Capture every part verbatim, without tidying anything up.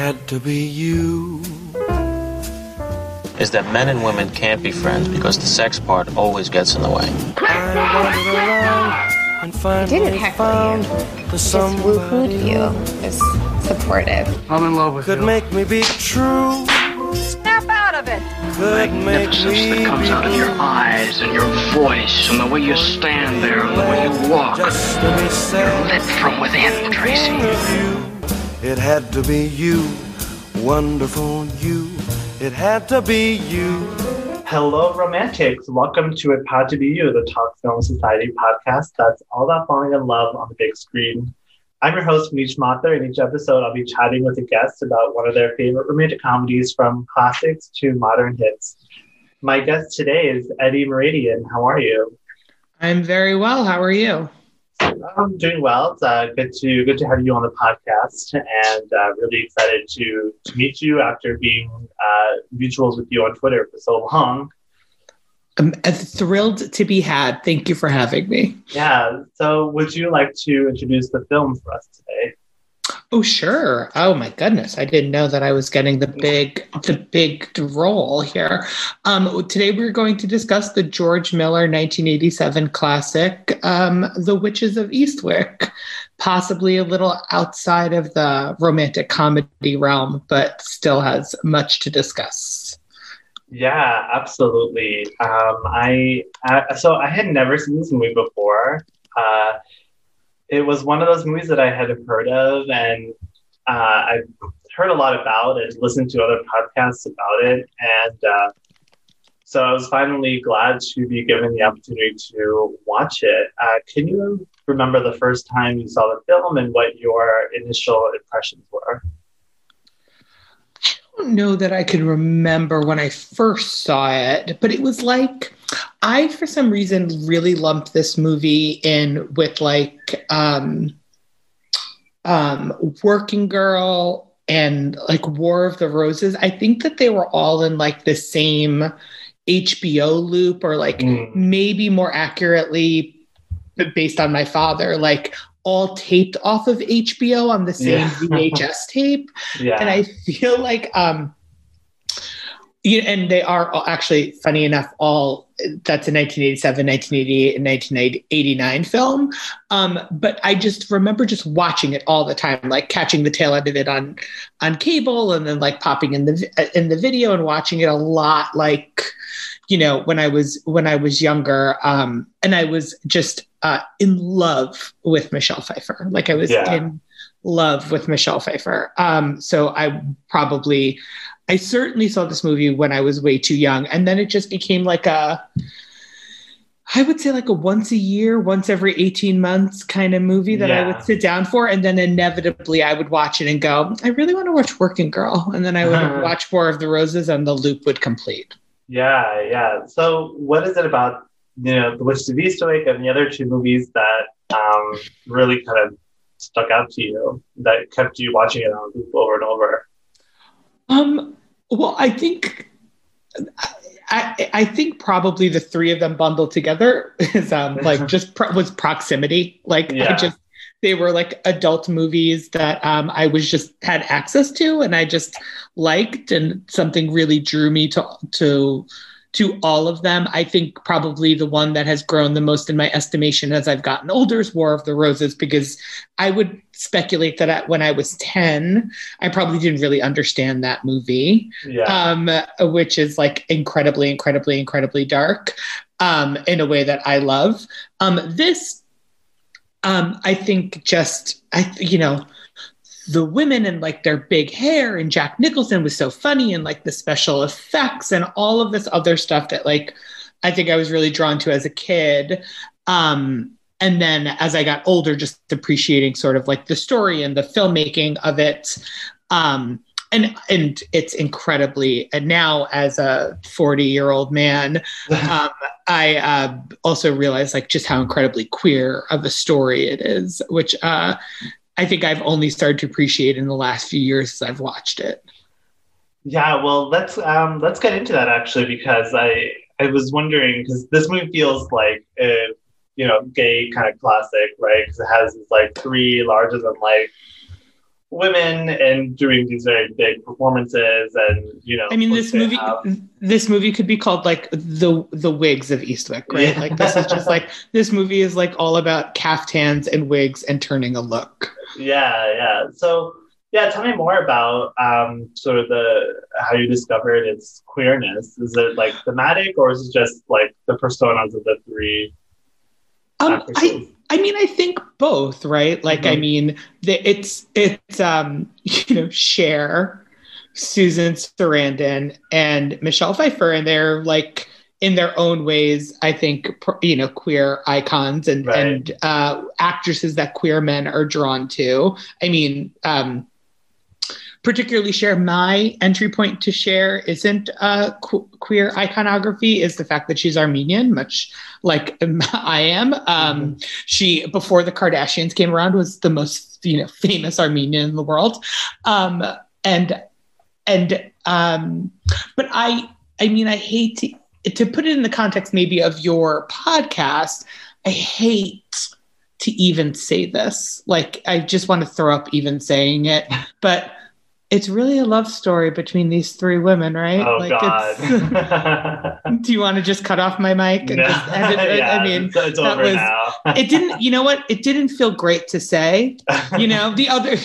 had to be you. Is that men and women can't be friends because the sex part always gets in the way. I didn't heckle you. Just woo-hooed you. It's supportive. I'm in love with you. Could make me be true. Snap out of it. Could make me be true. The magnificence that comes out of your eyes and your voice and the way you stand there and the way you walk. You're lit from within, Tracy. It had to be you. Wonderful you. It had to be you. Hello, romantics. Welcome to It Pod To Be You, the Talk Film Society podcast that's all about falling in love on the big screen. I'm your host, Manish Mathur, and each episode I'll be chatting with a guest about one of their favorite romantic comedies from classics to modern hits. My guest today is Eddie Mouradian. How are you? I'm very well. How are you? I'm doing well. It's uh, good to good to have you on the podcast, and uh, really excited to, to meet you after being uh, mutuals with you on Twitter for so long. I'm thrilled to be had. Thank you for having me. Yeah. So would you like to introduce the film for us today? Oh, sure. Oh, my goodness. I didn't know that I was getting the big the big role here. Um, today, we're going to discuss the George Miller nineteen eighty-seven classic, um, The Witches of Eastwick, possibly a little outside of the romantic comedy realm, but still has much to discuss. Yeah, absolutely. Um, I, I So I had never seen this movie before. Uh It was one of those movies that I had heard of, and uh, I heard a lot about and listened to other podcasts about it. And uh, so I was finally glad to be given the opportunity to watch it. Uh, can you remember the first time you saw the film and what your initial impressions were? I don't know that I can remember when I first saw it, but it was like... I, for some reason, really lumped this movie in with like um, um, Working Girl and like War of the Roses. I think that they were all in like the same H B O loop, or like mm. maybe more accurately based on my father, like all taped off of H B O on the same yeah. V H S tape. Yeah. And I feel like... Um, You know, and they are all, actually, funny enough, all that's a nineteen eighty-seven, nineteen eighty-eight, and nineteen eighty-nine film. Um, but I just remember just watching it all the time, like catching the tail end of it on on cable, and then like popping in the in the video and watching it a lot. Like, you know, when I was when I was younger, um, and I was just uh, in love with Michelle Pfeiffer. Like I was yeah. in love with Michelle Pfeiffer. Um, so I probably. I certainly saw this movie when I was way too young. And then it just became like a, I would say like a once a year, once every eighteen months kind of movie that yeah. I would sit down for. And then inevitably I would watch it and go, I really want to watch Working Girl. And then I would uh-huh. watch War of the Roses and the loop would complete. Yeah, yeah. So what is it about, you know, The Witches of Eastwick and the other two movies that um, really kind of stuck out to you, that kept you watching it on loop over and over? Um, Well, I think I, I think probably the three of them bundled together is um, like just pro- was proximity. Like yeah. I just they were like adult movies that um, I was just had access to, and I just liked, and something really drew me to to to all of them. I think probably the one that has grown the most in my estimation as I've gotten older is War of the Roses, because I would speculate that I, when I was ten, I probably didn't really understand that movie, yeah. um, which is like incredibly, incredibly, incredibly dark um, in a way that I love. Um, this, um, I think just, I you know, the women and like their big hair, and Jack Nicholson was so funny, and like the special effects and all of this other stuff that like, I think I was really drawn to as a kid. Um, and then as I got older, just appreciating sort of like the story and the filmmaking of it. Um, and, and it's incredibly, and now as a forty year old man, um, I uh, also realized like just how incredibly queer of a story it is, which, uh, I think I've only started to appreciate in the last few years as I've watched it. Yeah, well, let's um, let's get into that actually, because I I was wondering, because this movie feels like a, you know, gay kind of classic, right? Because it has like three larger than life women and doing these very big performances, and you know. I mean, this movie, have... this movie could be called like the the wigs of Eastwick, right? Yeah. Like this is just like this movie is like all about caftans and wigs and turning a look. Yeah, yeah. So yeah, tell me more about um, sort of the how you discovered its queerness. Is it like thematic, or is it just like the personas of the three? Um, I, I mean, I think both, right? Like, mm-hmm. I mean, the, it's, it's um, you know, Cher, Susan Sarandon, and Michelle Pfeiffer, and they're like, in their own ways, I think, you know, queer icons and, right. and uh, actresses that queer men are drawn to. I mean, um, particularly Cher, my entry point to Cher isn't uh, qu- queer iconography, is the fact that she's Armenian, much like I am. Um, mm-hmm. She, before the Kardashians came around, was the most, you know, famous Armenian in the world. Um, and, and, um, but I, I mean, I hate to, to put it in the context maybe of your podcast, I hate to even say this. Like, I just want to throw up even saying it, but it's really a love story between these three women, right? Oh, like, God. It's, do you want to just cut off my mic? And no. just end it? Yeah, I mean, it's over that was, now. It didn't, you know what? It didn't feel great to say. You know, the other,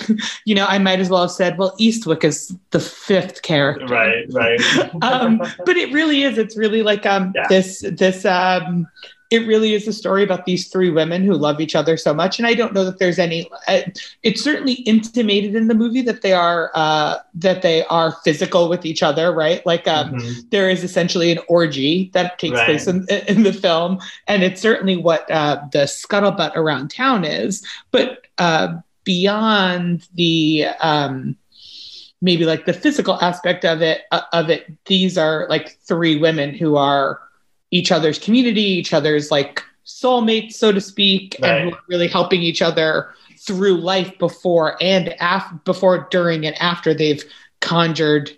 you know, I might as well have said, well, Eastwick is the fifth character. Right, right. um, but it really is. It's really like um, yeah. this, this, um, it really is a story about these three women who love each other so much. And I don't know that there's any, uh, it's certainly intimated in the movie that they are, uh, that they are physical with each other, right? Like um, mm-hmm. there is essentially an orgy that takes right. place in, in the film. And it's certainly what uh, the scuttlebutt around town is, but uh, beyond the, um, maybe like the physical aspect of it, uh, of it, these are like three women who are each other's community, each other's like soulmates, so to speak, right. and who are really helping each other through life before and after, before, during, and after they've conjured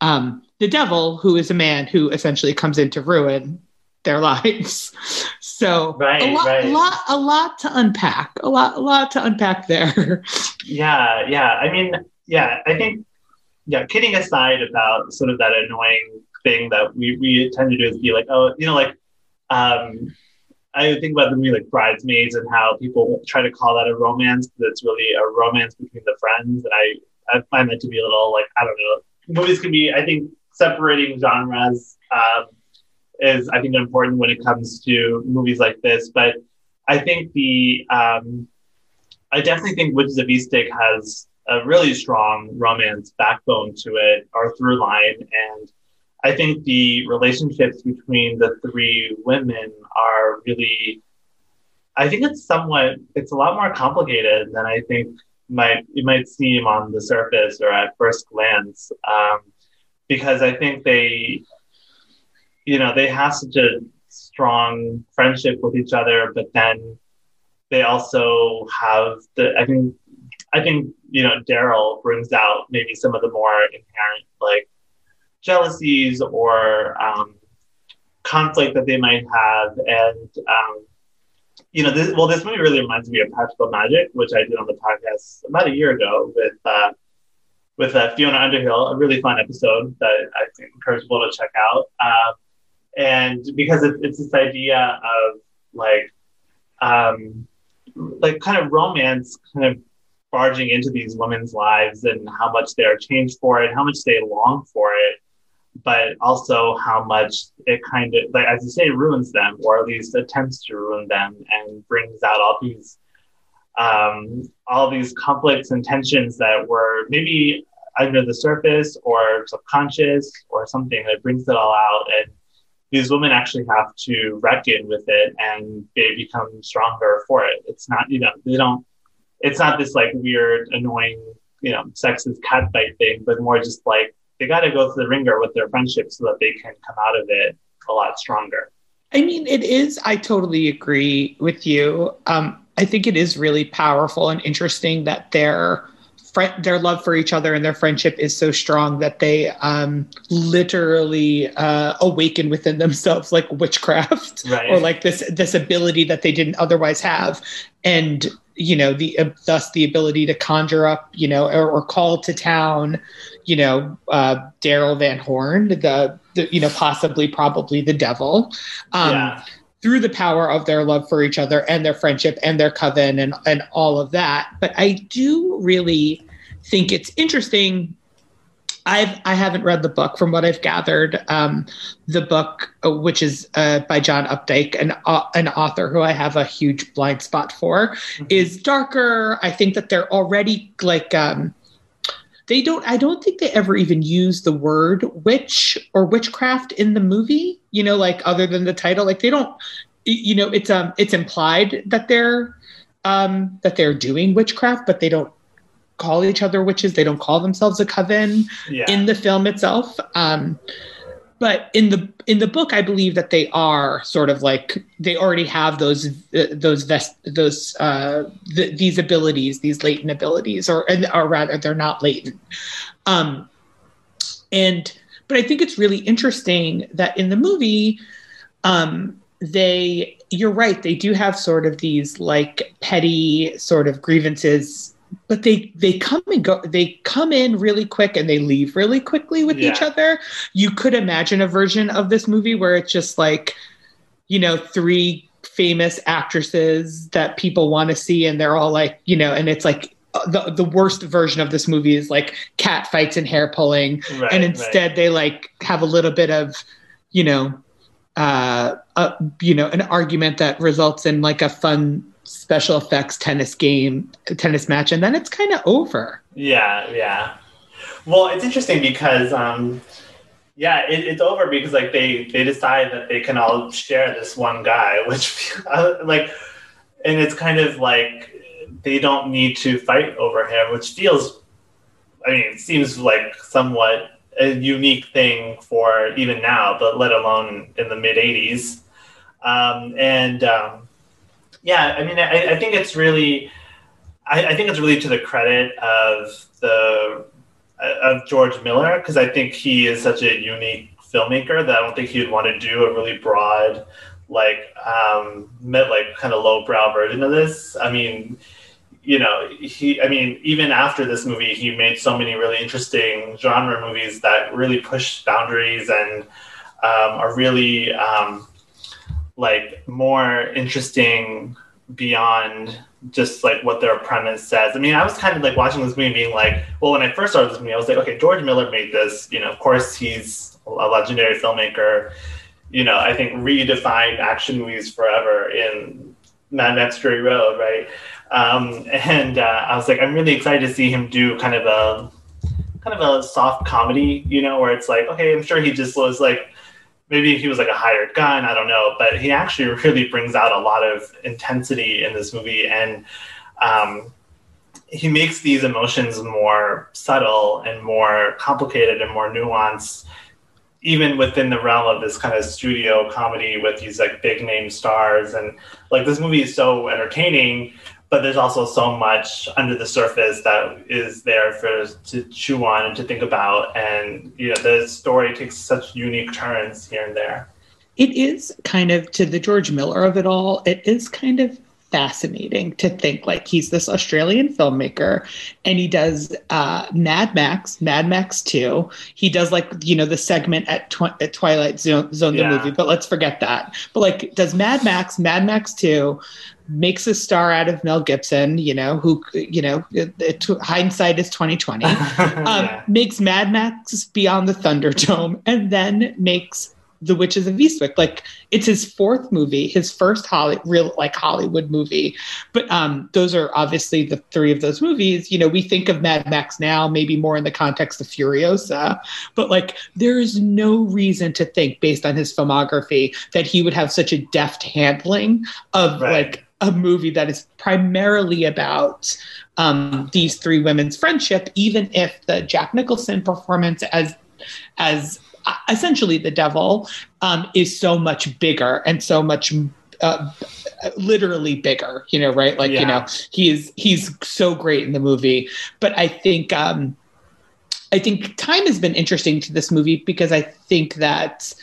um, the devil, who is a man who essentially comes in to ruin their lives. So right, a lot, right. a lot, a lot to unpack, a lot, a lot to unpack there. yeah, yeah. I mean, yeah. I think, yeah. Kidding aside about sort of that annoying thing that we, we tend to do is be like, oh, you know, like, um, I think about the movie like Bridesmaids and how people try to call that a romance, because it's really a romance between the friends. And I, I find that to be a little like, I don't know, movies can be, I think separating genres um, is, I think, important when it comes to movies like this. But I think the, um, I definitely think Witches of Eastwick has a really strong romance backbone to it, or through line, and I think the relationships between the three women are really, I think it's somewhat, it's a lot more complicated than I think might it might seem on the surface or at first glance. Um, because I think they, you know, they have such a strong friendship with each other, but then they also have the, I think, I think, you know, Daryl brings out maybe some of the more inherent, like, jealousies or um, conflict that they might have. And, um, you know, this, well, this movie really reminds me of Practical Magic, which I did on the podcast about a year ago with uh, with uh, Fiona Underhill, a really fun episode that I encourage people to check out. Um, and because it, it's this idea of like, um, like kind of romance kind of barging into these women's lives and how much they're changed for it, how much they long for it, but also how much it kind of, like, as you say, ruins them, or at least attempts to ruin them, and brings out all these, um, all these conflicts and tensions that were maybe under the surface or subconscious or something, that brings it all out. And these women actually have to reckon with it, and they become stronger for it. It's not, you know, they don't, it's not this like weird, annoying, you know, sexist catfight thing, but more just like they got to go through the ringer with their friendship so that they can come out of it a lot stronger. I mean, it is, I totally agree with you. Um, I think it is really powerful and interesting that their fr- their love for each other and their friendship is so strong that they um, literally uh, awaken within themselves like witchcraft, right. or like this, this ability that they didn't otherwise have. And you know, the uh, thus the ability to conjure up, you know, or, or call to town, you know, uh, Daryl Van Horn, the, the, you know, possibly, probably the devil, um, yeah. through the power of their love for each other and their friendship and their coven and, and all of that. But I do really think it's interesting. I've, I haven't read the book. From what I've gathered, um, the book, which is uh, by John Updike, an, uh, an author who I have a huge blind spot for, mm-hmm. is darker. I think that they're already like, um, they don't, I don't think they ever even use the word witch or witchcraft in the movie, you know, like other than the title, like they don't, you know, it's, um, it's implied that they're, um, that they're doing witchcraft, but they don't call each other witches. They don't call themselves a coven yeah. in the film itself. Um, but in the in the book, I believe that they are sort of like they already have those uh, those vest those uh, th- these abilities, these latent abilities, or or rather, they're not latent. Um, and but I think it's really interesting that in the movie, um, they you're right, they do have sort of these like petty sort of grievances. But they, they come and go, they come in really quick and they leave really quickly with yeah. each other. You could imagine a version of this movie where it's just like, you know, three famous actresses that people want to see. And they're all like, you know, and it's like the, the worst version of this movie is like cat fights and hair pulling. Right, and instead right. they like have a little bit of, you know, uh, a, you know, an argument that results in like a fun special effects tennis game tennis match, and then it's kind of over. Yeah yeah well, it's interesting because um yeah it, it's over because like they they decide that they can all share this one guy, which uh, like, and it's kind of like they don't need to fight over him, which feels, I mean, it seems like somewhat a unique thing for even now, but let alone in the mid eighties. um and um Yeah, I mean, I, I think it's really, I, I think it's really to the credit of the of George Miller, because I think he is such a unique filmmaker that I don't think he'd want to do a really broad, like, um, like kind of lowbrow version of this. I mean, you know, he, I mean, even after this movie, he made so many really interesting genre movies that really push boundaries and um, are really. Um, like more interesting beyond just like what their premise says. I mean, I was kind of like watching this movie being like, well, when I first started this movie, I was like, okay, George Miller made this, you know, of course he's a legendary filmmaker, you know, I think redefined action movies forever in Mad Max Fury Road, right? Um, and uh, I was like, I'm really excited to see him do kind of a, kind of a soft comedy, you know, where it's like, okay, I'm sure he just was like, maybe he was like a hired gun, I don't know, but he actually really brings out a lot of intensity in this movie, and um, he makes these emotions more subtle and more complicated and more nuanced, even within the realm of this kind of studio comedy with these like big name stars. And like this movie is so entertaining, but there's also so much under the surface that is there for us to chew on and to think about. And, you know, the story takes such unique turns here and there. It is kind of, to the George Miller of it all, it is kind of fascinating to think like he's this Australian filmmaker and he does uh, Mad Max, Mad Max two. He does like, you know, the segment at, twi- at Twilight Zone, Zone yeah. the movie, but let's forget that. But like does Mad Max, Mad Max two, makes a star out of Mel Gibson, you know, who, you know, it, it, hindsight is twenty twenty, um, yeah. makes Mad Max Beyond the Thunderdome, and then makes The Witches of Eastwick. Like it's his fourth movie, his first Holly, real like Hollywood movie. But um, those are obviously the three of those movies. You know, we think of Mad Max now, maybe more in the context of Furiosa, but like there is no reason to think based on his filmography that he would have such a deft handling of right. like a movie that is primarily about um, these three women's friendship, even if the Jack Nicholson performance as as essentially the devil um, is so much bigger and so much uh, literally bigger, you know, right? Like, yeah. you know, he is, he's so great in the movie, but I think, um, I think time has been interesting to this movie because I think that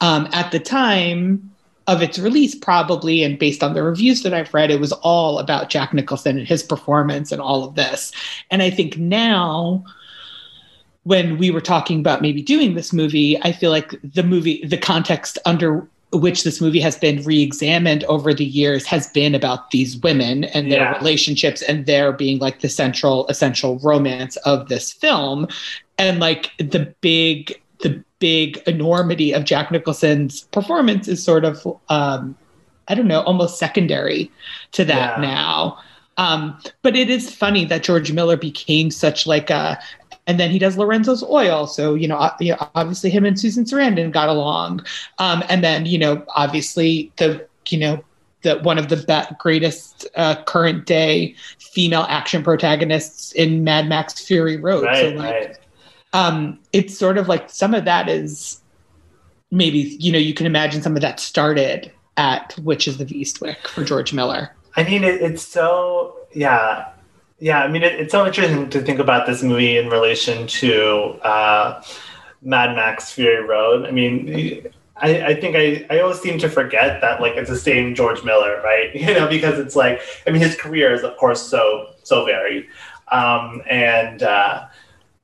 um, at the time, of its release probably, and based on the reviews that I've read, it was all about Jack Nicholson and his performance and all of this. And I think now, when we were talking about maybe doing this movie, I feel like the movie, the context under which this movie has been re-examined over the years has been about these women and their yeah. relationships, and their being like the central, essential romance of this film. And like the big, the big enormity of Jack Nicholson's performance is sort of, um, I don't know, almost secondary to that yeah. now. Um, but it is funny that George Miller became such like a, and then he does Lorenzo's Oil. So, you know, obviously him and Susan Sarandon got along. Um, and then, you know, obviously the, you know, the one of the be- greatest uh, current day female action protagonists in Mad Max Fury Road. Right, so like, right. um, it's sort of like some of that is maybe, you know, you can imagine some of that started at Witches of Eastwick for George Miller. I mean, it, it's so, yeah. Yeah, I mean, it, it's so interesting to think about this movie in relation to uh, Mad Max Fury Road. I mean, I, I think I, I always seem to forget that, like, it's the same George Miller, right? You know, because it's like, I mean, his career is, of course, so, so varied. Um, and uh,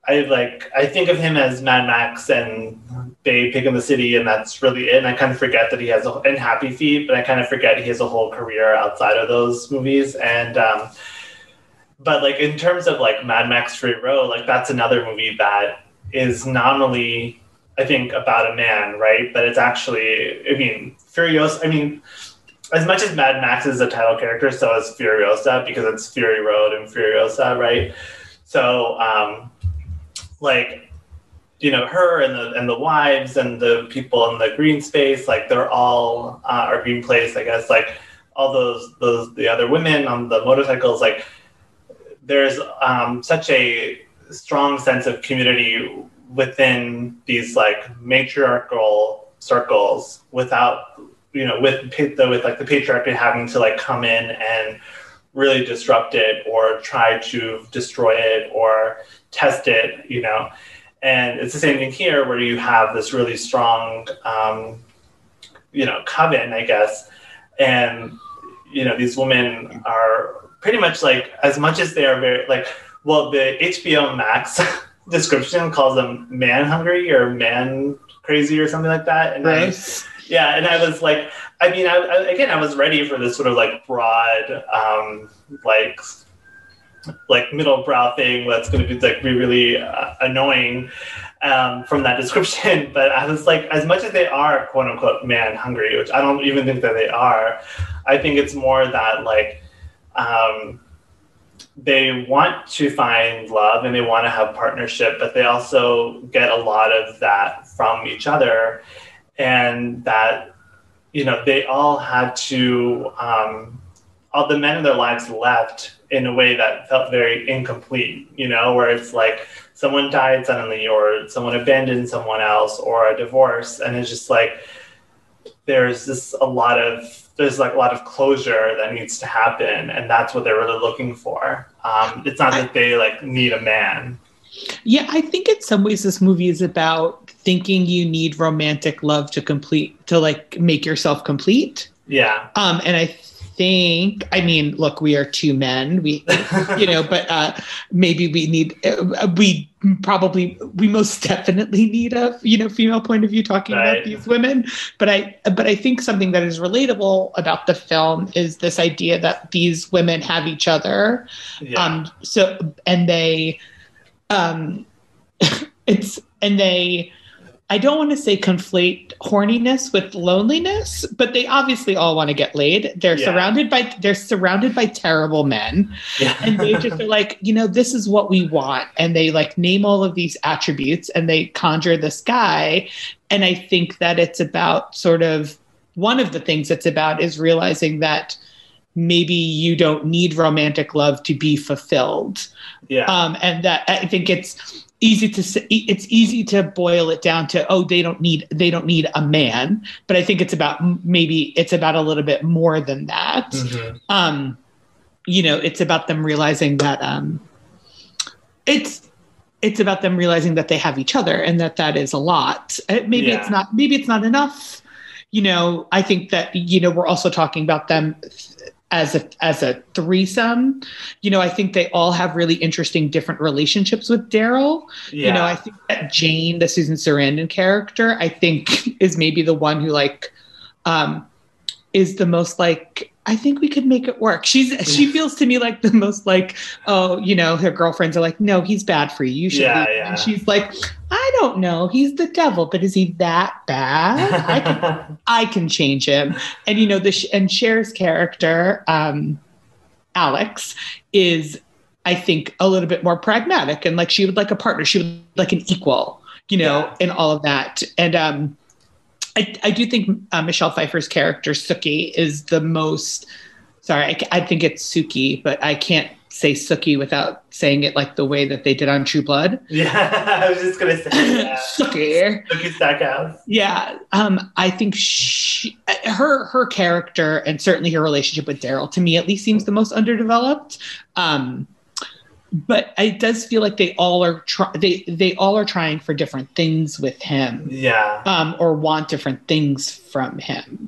I, like, I think of him as Mad Max and Babe, Pig in the City, and that's really it. And I kind of forget that he has, a, and Happy Feet, but I kind of forget he has a whole career outside of those movies. And, um, But, like, in terms of, like, Mad Max Fury Road, like, that's another movie that is not only, I think, about a man, right? But it's actually, I mean, Furiosa, I mean, as much as Mad Max is a title character, so is Furiosa, because it's Fury Road and Furiosa, right? So, um, like, you know, her and the and the wives and the people in the green space, like, they're all, uh, or green place, I guess, like, all those, those the other women on the motorcycles, like, there's um, such a strong sense of community within these like matriarchal circles without, you know, with the, with like the patriarchy having to like come in and really disrupt it or try to destroy it or test it, you know. And it's the same thing here where you have this really strong, um, you know, coven, I guess. And, you know, these women are pretty much like as much as they are very like, well, the H B O Max description calls them man hungry or man crazy or something like that. And nice. I, yeah. And I was like, I mean, I, I, again, I was ready for this sort of like broad, um, like, like middle brow thing that's going to be like really uh, annoying um, from that description. But I was like, as much as they are quote unquote man hungry, which I don't even think that they are, I think it's more that like, Um, they want to find love and they want to have partnership, but they also get a lot of that from each other, and that, you know, they all had to, um, all the men in their lives left in a way that felt very incomplete, you know, where it's like someone died suddenly or someone abandoned someone else or a divorce. And it's just like, there's just a lot of, there's like a lot of closure that needs to happen. And that's what they're really looking for. Um, it's not that they like need a man. Yeah. I think in some ways this movie is about thinking you need romantic love to complete, to like make yourself complete. Yeah. Um, and I think, I mean, look, we are two men, we, you know, but uh, maybe we need, uh, we probably, we most definitely need a, you know, female point of view talking right. about these women. But I, but I think something that is relatable about the film is this idea that these women have each other. Yeah. Um, so, and they, um, it's, and they, I don't want to say conflate horniness with loneliness, but they obviously all want to get laid. They're yeah. surrounded by, they're surrounded by terrible men. Yeah. And they just are like, you know, this is what we want. And they like name all of these attributes and they conjure this guy. And I think that it's about sort of, one of the things it's about is realizing that maybe you don't need romantic love to be fulfilled. Yeah. Um, and that I think it's, Easy to say, it's easy to boil it down to, oh, they don't need they don't need a man, but I think it's about maybe it's about a little bit more than that. Mm-hmm. Um, you know, it's about them realizing that um, it's it's about them realizing that they have each other and that that is a lot. Maybe yeah. it's not. Maybe it's not enough. you know, I think that, you know, we're also talking about them as a, as a threesome. You know, I think they all have really interesting different relationships with Daryl. Yeah. You know, I think that Jane, the Susan Sarandon character, I think is maybe the one who like, um, is the most like, I think we could make it work. She's, she feels to me like the most like, oh, you know, her girlfriends are like, no, he's bad for you. You should. Yeah, yeah. And she's like, I don't know. He's the devil, but is he that bad? I can, I can change him. And, you know, the, and Cher's character, um, Alex, is, I think, a little bit more pragmatic, and like, she would like a partner. She would like an equal, you know, yeah. and all of that. And, um, I, I do think uh, Michelle Pfeiffer's character, Sookie, is the most, sorry, I, I think it's Sookie, but I can't say Sookie without saying it like the way that they did on True Blood. Yeah, I was just going to say that. Sookie. Sookie Stackhouse. Yeah, um, I think she, her her character, and certainly her relationship with Daryl, to me at least, seems the most underdeveloped. Um But it does feel like they all are try- they they all are trying for different things with him, yeah, um, or want different things from him.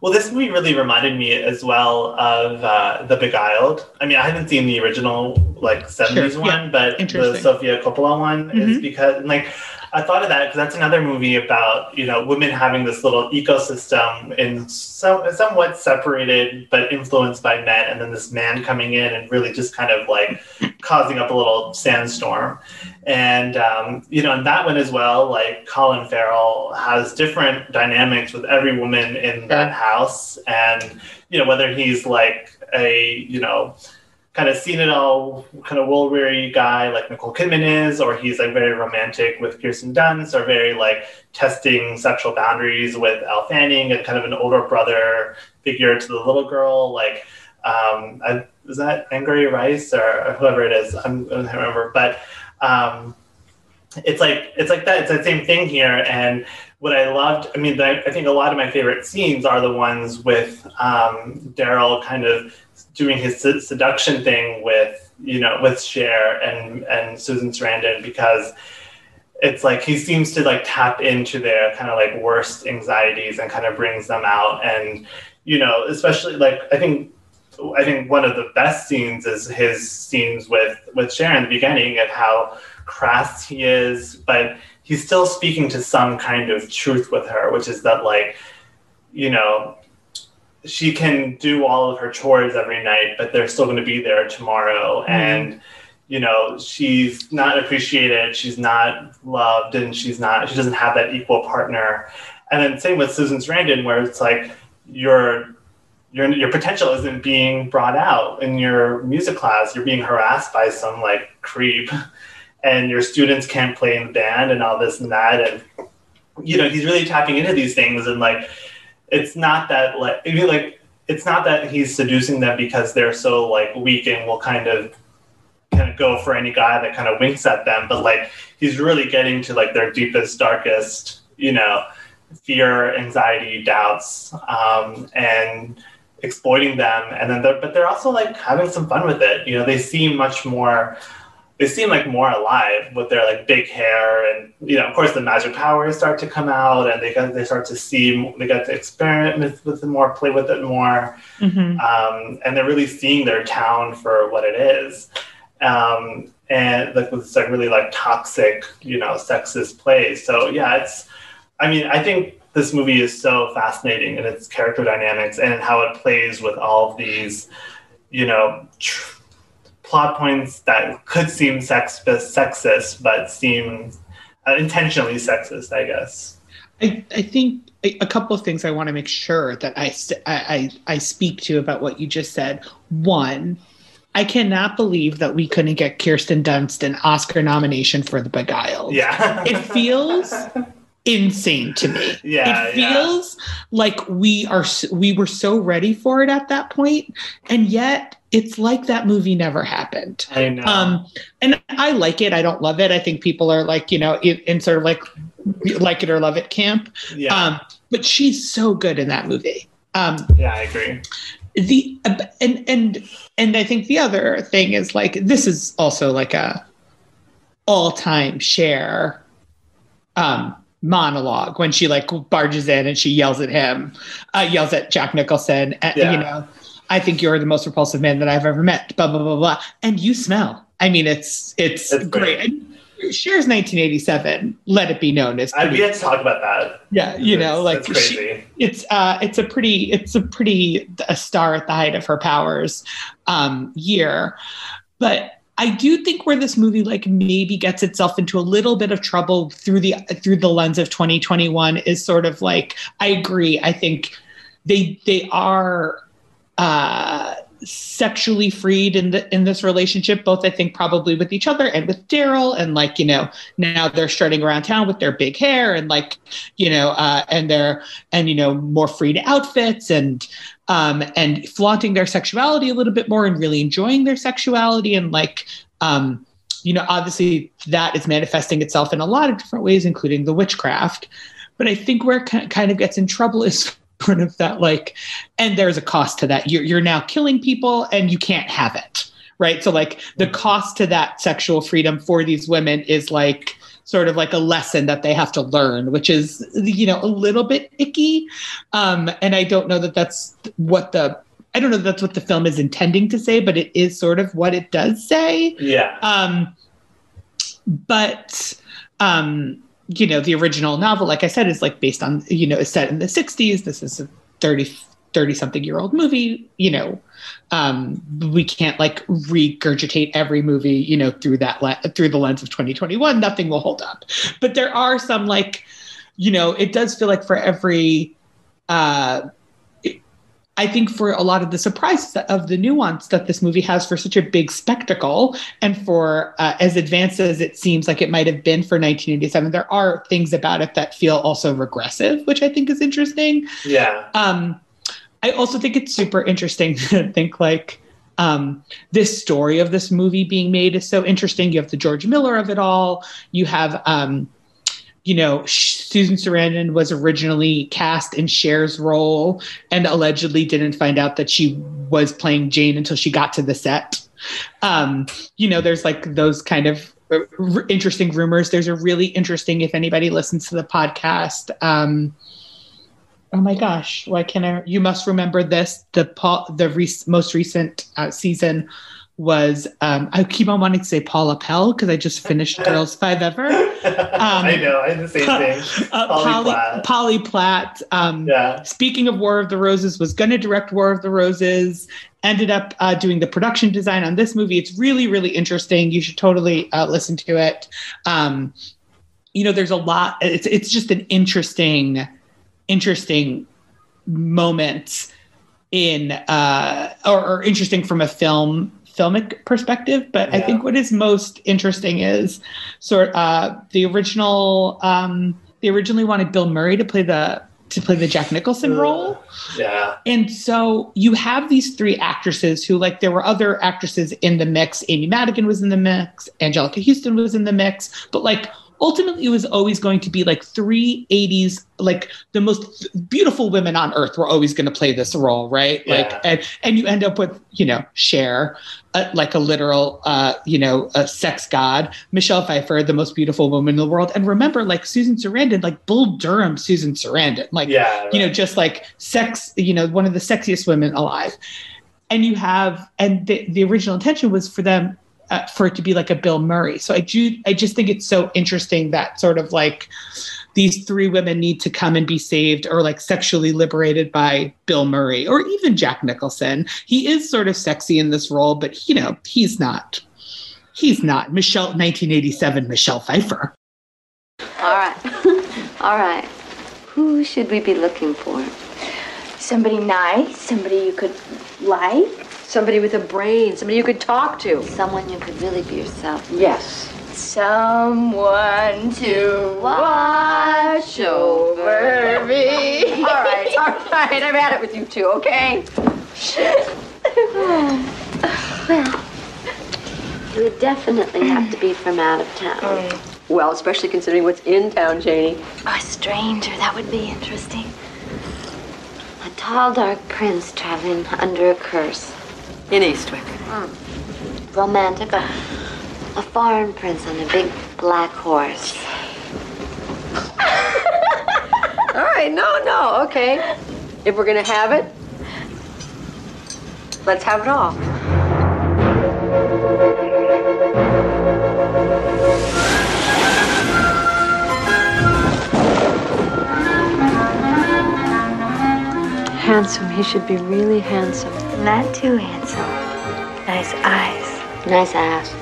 Well, this movie really reminded me as well of uh, The Beguiled. I mean, I haven't seen the original like seventies sure. one, yeah. but the Sofia Coppola one mm-hmm. is because like I thought of that because that's another movie about, you know, women having this little ecosystem and so somewhat separated but influenced by men, and then this man coming in and really just kind of like causing up a little sandstorm. And, um, you know, in that one as well, like Colin Farrell has different dynamics with every woman in that house. And, you know, whether he's like a, you know, kind of seen it all, kind of wool-weary guy like Nicole Kidman is, or he's like very romantic with Kirsten Dunst, or very like testing sexual boundaries with Elle Fanning, and kind of an older brother figure to the little girl. Like, um, I, is that Angourie Rice or whoever it is? I'm, I don't remember, but um, it's like it's like that. It's that same thing here. And what I loved, I mean, I think a lot of my favorite scenes are the ones with um, Daryl kind of doing his seduction thing with, you know, with Cher and, and Susan Sarandon, because it's like he seems to like tap into their kind of like worst anxieties and kind of brings them out. And, you know, especially like I think I think one of the best scenes is his scenes with, with Cher in the beginning, and how crass he is, but he's still speaking to some kind of truth with her, which is that like, you know, she can do all of her chores every night, but they're still going to be there tomorrow. Mm-hmm. And, you know, she's not appreciated. She's not loved, and she's not, she doesn't have that equal partner. And then same with Susan Sarandon, where it's like your, your, your potential isn't being brought out in your music class. You're being harassed by some like creep, and your students can't play in the band and all this and that. And, you know, he's really tapping into these things. And like, It's not that like, I mean, like it's not that he's seducing them because they're so like weak and will kind of kind of go for any guy that kind of winks at them, but like he's really getting to like their deepest, darkest, you know, fear, anxiety, doubts, um, and exploiting them. And then they're but they're also like having some fun with it. You know, they seem much more they seem like more alive with their like big hair, and, you know, of course the magic powers start to come out, and they got, they start to see, they got to experiment with, with it more, play with it more. Mm-hmm. Um, and they're really seeing their town for what it is. Um, and like with like really like toxic, you know, sexist play. So yeah, it's, I mean, I think this movie is so fascinating in its character dynamics and how it plays with all of these, you know, tr- plot points that could seem sex- sexist, but seem uh, intentionally sexist, I guess. I, I think a couple of things I want to make sure that I, I, I speak to about what you just said. One, I cannot believe that we couldn't get Kirsten Dunst an Oscar nomination for The Beguiled. Yeah. It feels insane to me. Yeah, it feels yeah. like we are we were so ready for it at that point, and yet it's like that movie never happened. I know. Um, and I like it. I don't love it. I think people are like, you know, in sort of like like it or love it camp. Yeah. Um, but she's so good in that movie. Um, yeah, I agree. The and and and I think the other thing is like this is also like a all-time Cher. Um, monologue when she like barges in and she yells at him, uh, yells at Jack Nicholson. And, yeah. You know, I think you're the most repulsive man that I've ever met. Blah, blah, blah, blah. And you smell. I mean, it's it's That's great. great. And Cher's nineteen eighty-seven, let it be known. Is I'd yet to talk about that. Yeah, you it's, know, like she, it's uh, it's a pretty it's a pretty a star at the height of her powers um, year, but. I do think where this movie like maybe gets itself into a little bit of trouble through the through the lens of twenty twenty-one is sort of like, I agree. I think they they are uh, sexually freed in the in this relationship, both I think probably with each other and with Daryl, and like, you know, now they're strutting around town with their big hair and like, you know, uh, and they're and you know more freed outfits and. Um, and flaunting their sexuality a little bit more and really enjoying their sexuality. And like, um, you know, obviously that is manifesting itself in a lot of different ways, including the witchcraft. But I think where it kind of gets in trouble is sort of that like, and there's a cost to that. You're, you're now killing people and you can't have it. Right. So like the cost to that sexual freedom for these women is like, sort of like a lesson that they have to learn, which is, you know, a little bit icky. Um, and I don't know that that's what the, I don't know that that's what the film is intending to say, but it is sort of what it does say. Yeah. Um, but, um, you know, the original novel, like I said, is like based on, you know, is set in the sixties. This is a thirty, thirty something year old movie, you know, um, we can't like regurgitate every movie, you know, through that, le- through the lens of twenty twenty-one, nothing will hold up, but there are some like, you know, it does feel like for every, uh, it, I think for a lot of the surprise of the nuance that this movie has for such a big spectacle and for uh, as advanced as it seems like it might've been for nineteen eighty-seven, there are things about it that feel also regressive, which I think is interesting. Yeah. Um, I also think it's super interesting to think like um, this story of this movie being made is so interesting. You have the George Miller of it all. You have, um, you know, Susan Sarandon was originally cast in Cher's role and allegedly didn't find out that she was playing Jane until she got to the set. Um, you know, there's like those kind of r- interesting rumors. There's a really interesting, if anybody listens to the podcast, um, oh my gosh, why can't I? You Must Remember This. The Paul, the re- most recent uh, season was, um, I keep on wanting to say Paula Pell because I just finished Girls Five Ever. Um, I know, I had the same thing. Uh, Polly, Platt. Polly Platt. Um, yeah. Speaking of War of the Roses, was going to direct War of the Roses, ended up uh, doing the production design on this movie. It's really, really interesting. You should totally uh, listen to it. Um, you know, there's a lot. It's It's just an interesting... interesting moments in uh or, or interesting from a film filmic perspective, but yeah. I think what is most interesting is sort uh the original um they originally wanted Bill Murray to play the to play the Jack Nicholson role. Yeah. And so you have these three actresses who like there were other actresses in the mix. Amy Madigan was in the mix, Angelica Houston was in the mix, but like ultimately, it was always going to be like three eighties, like the most beautiful women on earth were always going to play this role, right? Yeah. Like, and, and you end up with, you know, Cher, uh, like a literal, uh, you know, a sex god, Michelle Pfeiffer, the most beautiful woman in the world. And remember, like Susan Sarandon, like Bull Durham, Susan Sarandon, like, yeah, right. You know, just like sex, you know, one of the sexiest women alive. And you have, and the, the original intention was for them, Uh, for it to be like a Bill Murray. So I do, I just think it's so interesting that sort of like these three women need to come and be saved or like sexually liberated by Bill Murray or even Jack Nicholson. He is sort of sexy in this role, but you know, he's not, he's not Michelle, nineteen eighty-seven, Michelle Pfeiffer. All right. All right. Who should we be looking for? Somebody nice, somebody you could like. Somebody with a brain, somebody you could talk to. Someone you could really be yourself. Yes. Someone to watch over me. All right, all right. I've had it with you two, okay? Well, you would definitely have to be from out of town. Mm. Well, especially considering what's in town, Janie. Oh, a stranger, that would be interesting. A tall, dark prince traveling under a curse. In Eastwick. Mm. Romantic. A, a foreign prince on a big black horse. right. No, no. Okay. If we're going to have it, let's have it all. Handsome. He should be really handsome. Not too handsome. Nice eyes. Nice ass.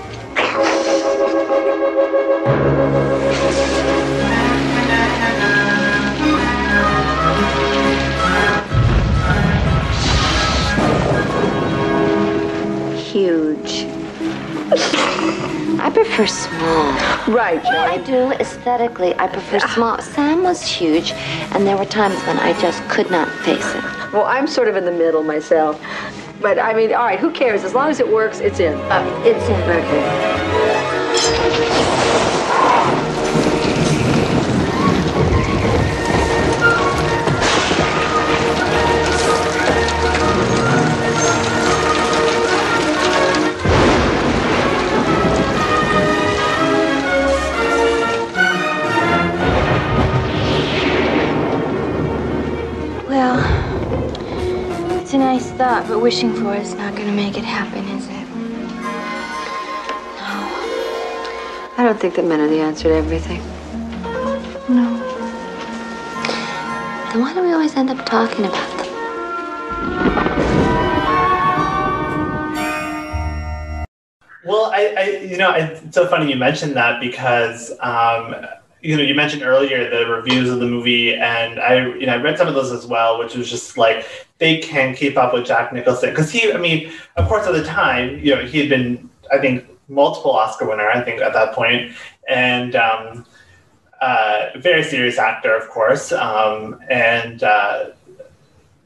Huge. I prefer small. Right, John. I do aesthetically. I prefer small. Sam was huge, and there were times when I just could not face it. Well, I'm sort of in the middle myself. But I mean, all right, who cares? As long as it works, it's in. Uh, it's in. Okay. It's a nice thought, but wishing for it's not going to make it happen, is it? No. I don't think that men are the answer to everything. No. Then why do we always end up talking about them? Well, I, I you know, it's so funny you mentioned that because, um, you know, you mentioned earlier the reviews of the movie, and I, you know, I read some of those as well, which was just like, they can keep up with Jack Nicholson. Because he, I mean, of course, at the time, you know, he had been, I think, multiple Oscar winner, I think, at that point. And um, uh, very serious actor, of course. Um, and, uh,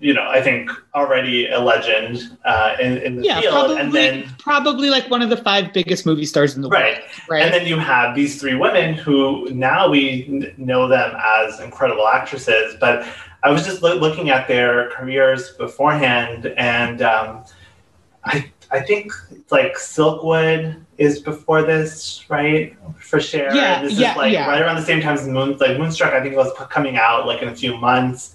you know, I think already a legend uh, in, in the yeah, field. Probably, and then probably like one of the five biggest movie stars in the right. world. Right. And then you have these three women who now we know them as incredible actresses. But I was just lo- looking at their careers beforehand, and um, I I think like Silkwood is before this, right? For Cher, yeah, this yeah, is like yeah. right around the same time as Moon, like Moonstruck. I think it was coming out like in a few months,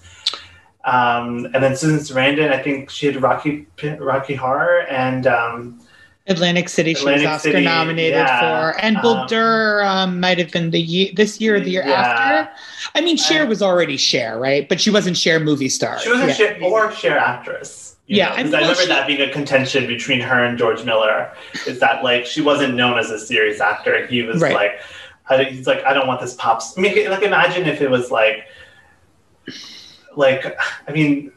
um, and then Susan Sarandon. I think she had Rocky Rocky Horror and um, Atlantic City. Atlantic she was Oscar City, nominated yeah, for, and Bull um, Durr um, might have been the year, this year or the year yeah. after. I mean, Cher was already Cher, right? But she wasn't Cher movie star. She wasn't yeah. Cher or Cher actress. Yeah. Know, I, mean, I remember well, she, that being a contention between her and George Miller, is that, like, she wasn't known as a serious actor. He was right. like, I, he's like, I don't want this pop. I mean, like, imagine if it was, like, like, I mean,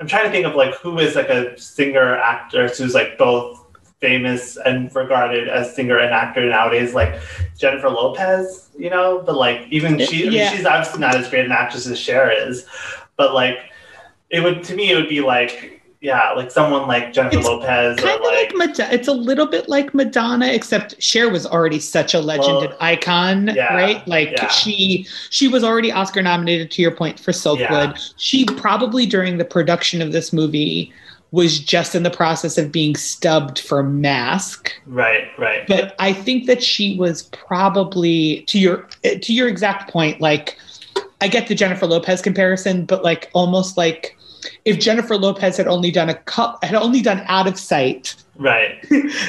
I'm trying to think of, like, who is, like, a singer actress who's, like, both famous and regarded as singer and actor nowadays, like Jennifer Lopez, you know, but like even she, I mean, yeah. she's obviously not as great an actress as Cher is, but like it would, to me, it would be like, yeah, like someone like Jennifer it's Lopez. Or like, like Madonna, it's a little bit like Madonna, except Cher was already such a legend well, and icon, yeah, right? Like yeah. she she was already Oscar nominated, to your point, for Silkwood. Yeah. She probably during the production of this movie was just in the process of being snubbed for Mask. Right, right. But I think that she was probably, to your to your exact point, like, I get the Jennifer Lopez comparison, but like almost like if Jennifer Lopez had only done a cu- had only done Out of Sight. Right.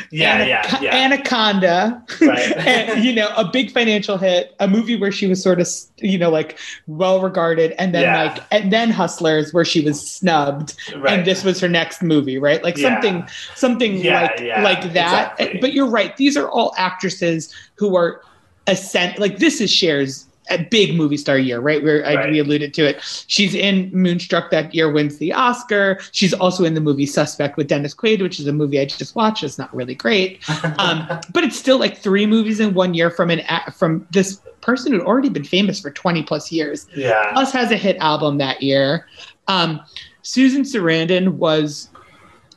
Yeah, Ana- yeah, yeah. Anaconda. Right. And, you know, a big financial hit, a movie where she was sort of, you know, like well-regarded, and then yeah. like, and then Hustlers, where she was snubbed, right. and this was her next movie, right? Like yeah. something, something yeah, like, yeah, like that. Exactly. But you're right. These are all actresses who are ascent. Like this is Cher's a big movie star year, right? Where right. I, we alluded to it. She's in Moonstruck that year, wins the Oscar. She's also in the movie Suspect with Dennis Quaid, which is a movie I just watched. It's not really great. Um, but it's still like three movies in one year from an from this person who'd already been famous for twenty plus years. Yeah. Plus has a hit album that year. Um, Susan Sarandon was,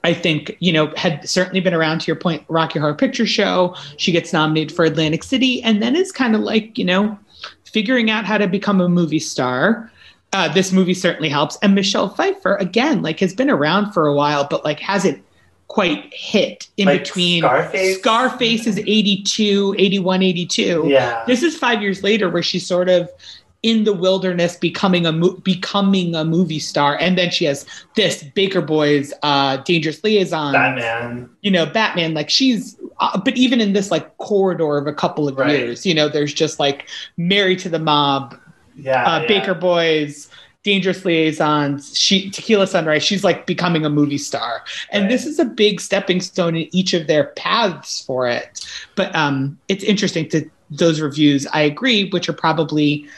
I think, you know, had certainly been around, to your point, Rocky Horror Picture Show. She gets nominated for Atlantic City. And then it's kind of like, you know, figuring out how to become a movie star. Uh, this movie certainly helps. And Michelle Pfeiffer, again, like has been around for a while, but like hasn't quite hit in like between. Scarface? Scarface is eighty-two, eighty-one, eighty-two. Yeah. This is five years later where she sort of in the wilderness becoming a mo- becoming a movie star, and then she has this Baker Boys, uh, Dangerous Liaisons, Batman. You know, Batman. Like she's, uh, but even in this like corridor of a couple of right. years, you know, there's just like Married to the Mob, yeah, uh, yeah. Baker Boys, Dangerous Liaisons, she, Tequila Sunrise, she's like becoming a movie star. And right. this is a big stepping stone in each of their paths for it. But um, it's interesting to those reviews, I agree, which are probably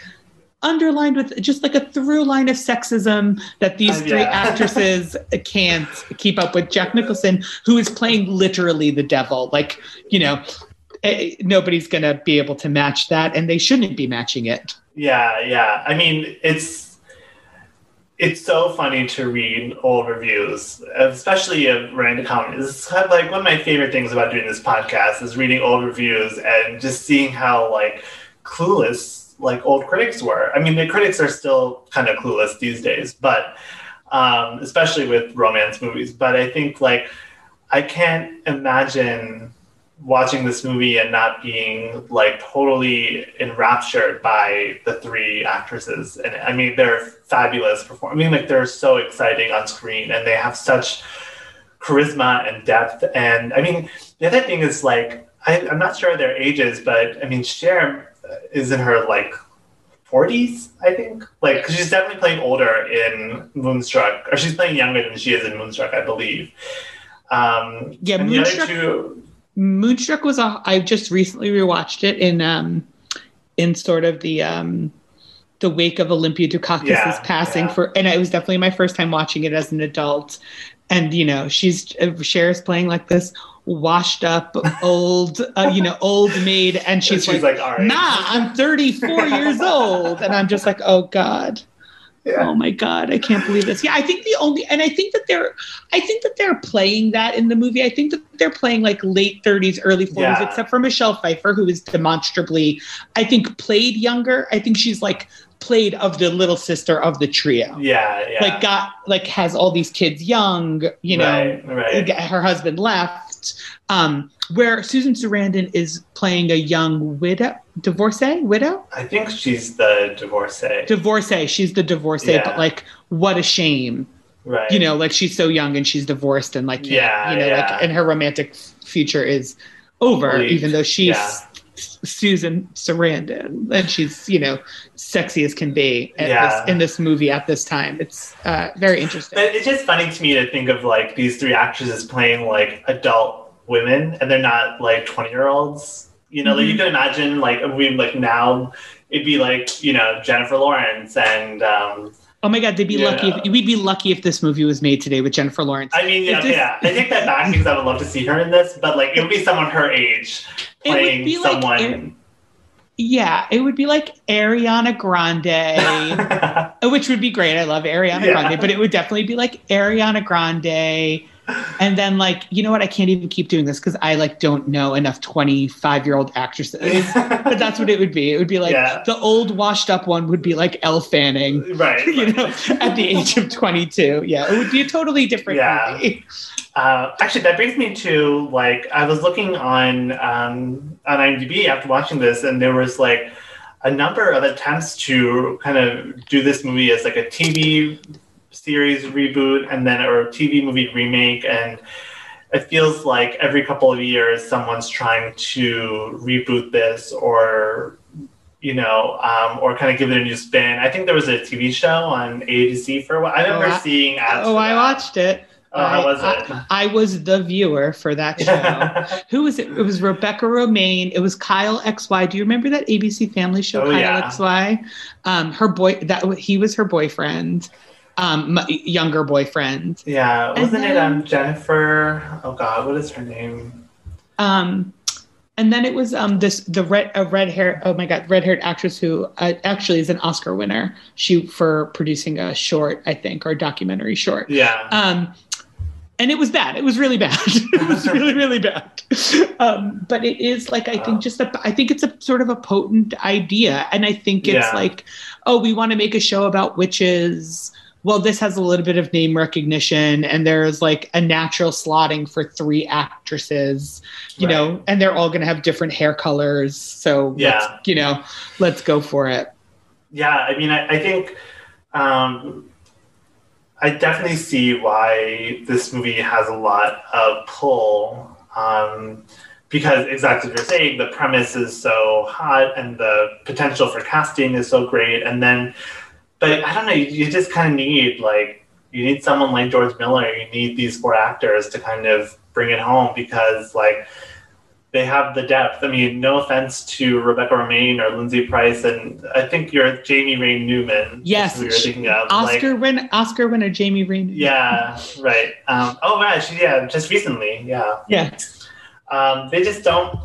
underlined with just like a through line of sexism that these oh, three yeah. actresses can't keep up with. Jack Nicholson, who is playing literally the devil, like, you know, nobody's going to be able to match that, and they shouldn't be matching it. Yeah, yeah. I mean, it's, it's so funny to read old reviews, especially of random comedies. It's kind of like one of my favorite things about doing this podcast is reading old reviews and just seeing how like clueless like old critics were. I mean, the critics are still kind of clueless these days, but um, especially with romance movies. But I think like I can't imagine watching this movie and not being like totally enraptured by the three actresses. And I mean, they're fabulous performing. I mean, like they're so exciting on screen, and they have such charisma and depth. And I mean, the other thing is like, I, I'm not sure their ages, but I mean, Cher is in her like forties, I think. Like, 'cause she's definitely playing older in Moonstruck, or she's playing younger than she is in Moonstruck, I believe. Um, yeah, and Moonstruck. The other two, Moonstruck was a. I just recently rewatched it in um, in sort of the. Um, the wake of Olympia Dukakis's yeah, passing yeah. for, and it was definitely my first time watching it as an adult. And, you know, she's, Cher's playing like this washed up old, uh, you know, old maid. And she's, she's like, like right. nah, I'm thirty-four years old. And I'm just like, oh God, yeah. oh my God, I can't believe this. Yeah. I think the only, and I think that they're, I think that they're playing that in the movie. I think that they're playing like late thirties, early forties, yeah. except for Michelle Pfeiffer, who is demonstrably, I think, played younger. I think she's like, played of the little sister of the trio. Yeah, yeah. Like got like has all these kids young, you know, right, right. her husband left. Um, where Susan Sarandon is playing a young widow, divorcee, widow? I think she's the divorcee. Divorcee, she's the divorcee, yeah. but like what a shame. Right. You know, like she's so young and she's divorced and like yeah, you know, yeah. like and her romantic future is over, Believe. even though she's yeah. Susan Sarandon, and she's, you know, sexy as can be at yeah. this, in this movie at this time. It's uh, very interesting. But it's just funny to me to think of like these three actresses playing like adult women, and they're not like twenty year olds. You know, mm-hmm. like you can imagine like I mean, like now it'd be like, you know, Jennifer Lawrence and um, oh my God, they'd be lucky. If, we'd be lucky if this movie was made today with Jennifer Lawrence. I mean, yeah, just, yeah. I take that back because I would love to see her in this, but like it would be someone her age. Playing it would be someone. Like, it, yeah, it would be like Ariana Grande, which would be great. I love Ariana yeah. Grande, but it would definitely be like Ariana Grande. And then like, you know what? I can't even keep doing this because I like don't know enough twenty-five year old actresses, but that's what it would be. It would be like yeah. the old washed up one would be like Elle Fanning, right? You right. know, at the age of twenty-two. Yeah. It would be a totally different yeah. movie. Uh, actually, that brings me to like, I was looking on, um, on IMDb after watching this, and there was like a number of attempts to kind of do this movie as like a T V series reboot and then or T V movie remake, and it feels like every couple of years someone's trying to reboot this or you know um or kind of give it a new spin. I think there was a T V show on A B C for a while. I remember oh, I, seeing ads oh I watched it oh I, how was it I, I was the viewer for that show. Who was it? It was Rebecca Romaine. It was Kyle X Y. Do you remember that A B C family show? oh, Kyle yeah. X Y. Um her boy that he was her boyfriend. Um, my younger boyfriend. Yeah, wasn't then, it um Jennifer? Oh God, what is her name? Um, and then it was um this the red a red hair. Oh my God, red haired actress who uh, actually is an Oscar winner. She for producing a short, I think, or a documentary short. Yeah. Um, and it was bad. It was really bad. It was really really bad. Um, but it is like I think just a, I think it's a sort of a potent idea, and I think it's yeah. like, oh, we want to make a show about witches. Well, this has a little bit of name recognition, and there's like a natural slotting for three actresses, you right. know, and they're all going to have different hair colors. So, yeah. let's, you know, let's go for it. Yeah, I mean, I, I think um, I definitely see why this movie has a lot of pull um, because exactly as you're saying, the premise is so hot and the potential for casting is so great. And then, but I don't know, you, you just kind of need like, you need someone like George Miller, you need these four actors to kind of bring it home because like, they have the depth. I mean, no offense to Rebecca Romijn or Lindsay Price, and I think you're Jamie Ray Newman. Yes, we were thinking of Oscar like, win, Oscar winner Jamie Ray Newman. Yeah, right. Um, oh yeah, she, yeah, just recently. Yeah, yeah. Um, they just don't.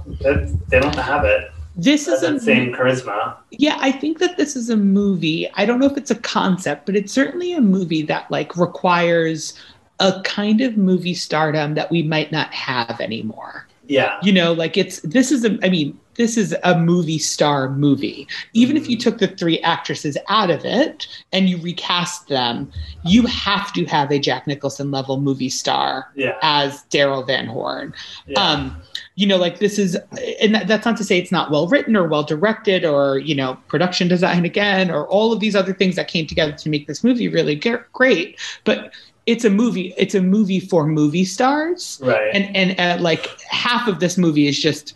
They don't have it. This is the same charisma. Yeah, I think that this is a movie. I don't know if it's a concept, but it's certainly a movie that like requires a kind of movie stardom that we might not have anymore. Yeah. You know, like it's, this is, a, I mean, this is a movie star movie. Even mm-hmm. if you took the three actresses out of it and you recast them, you have to have a Jack Nicholson level movie star yeah. as Daryl Van Horn. Yeah. Um, you know, like this is, and that, that's not to say it's not well written or well directed or, you know, production design again, or all of these other things that came together to make this movie really g- great. But It's a movie. It's a movie for movie stars, right? And and uh, like half of this movie is just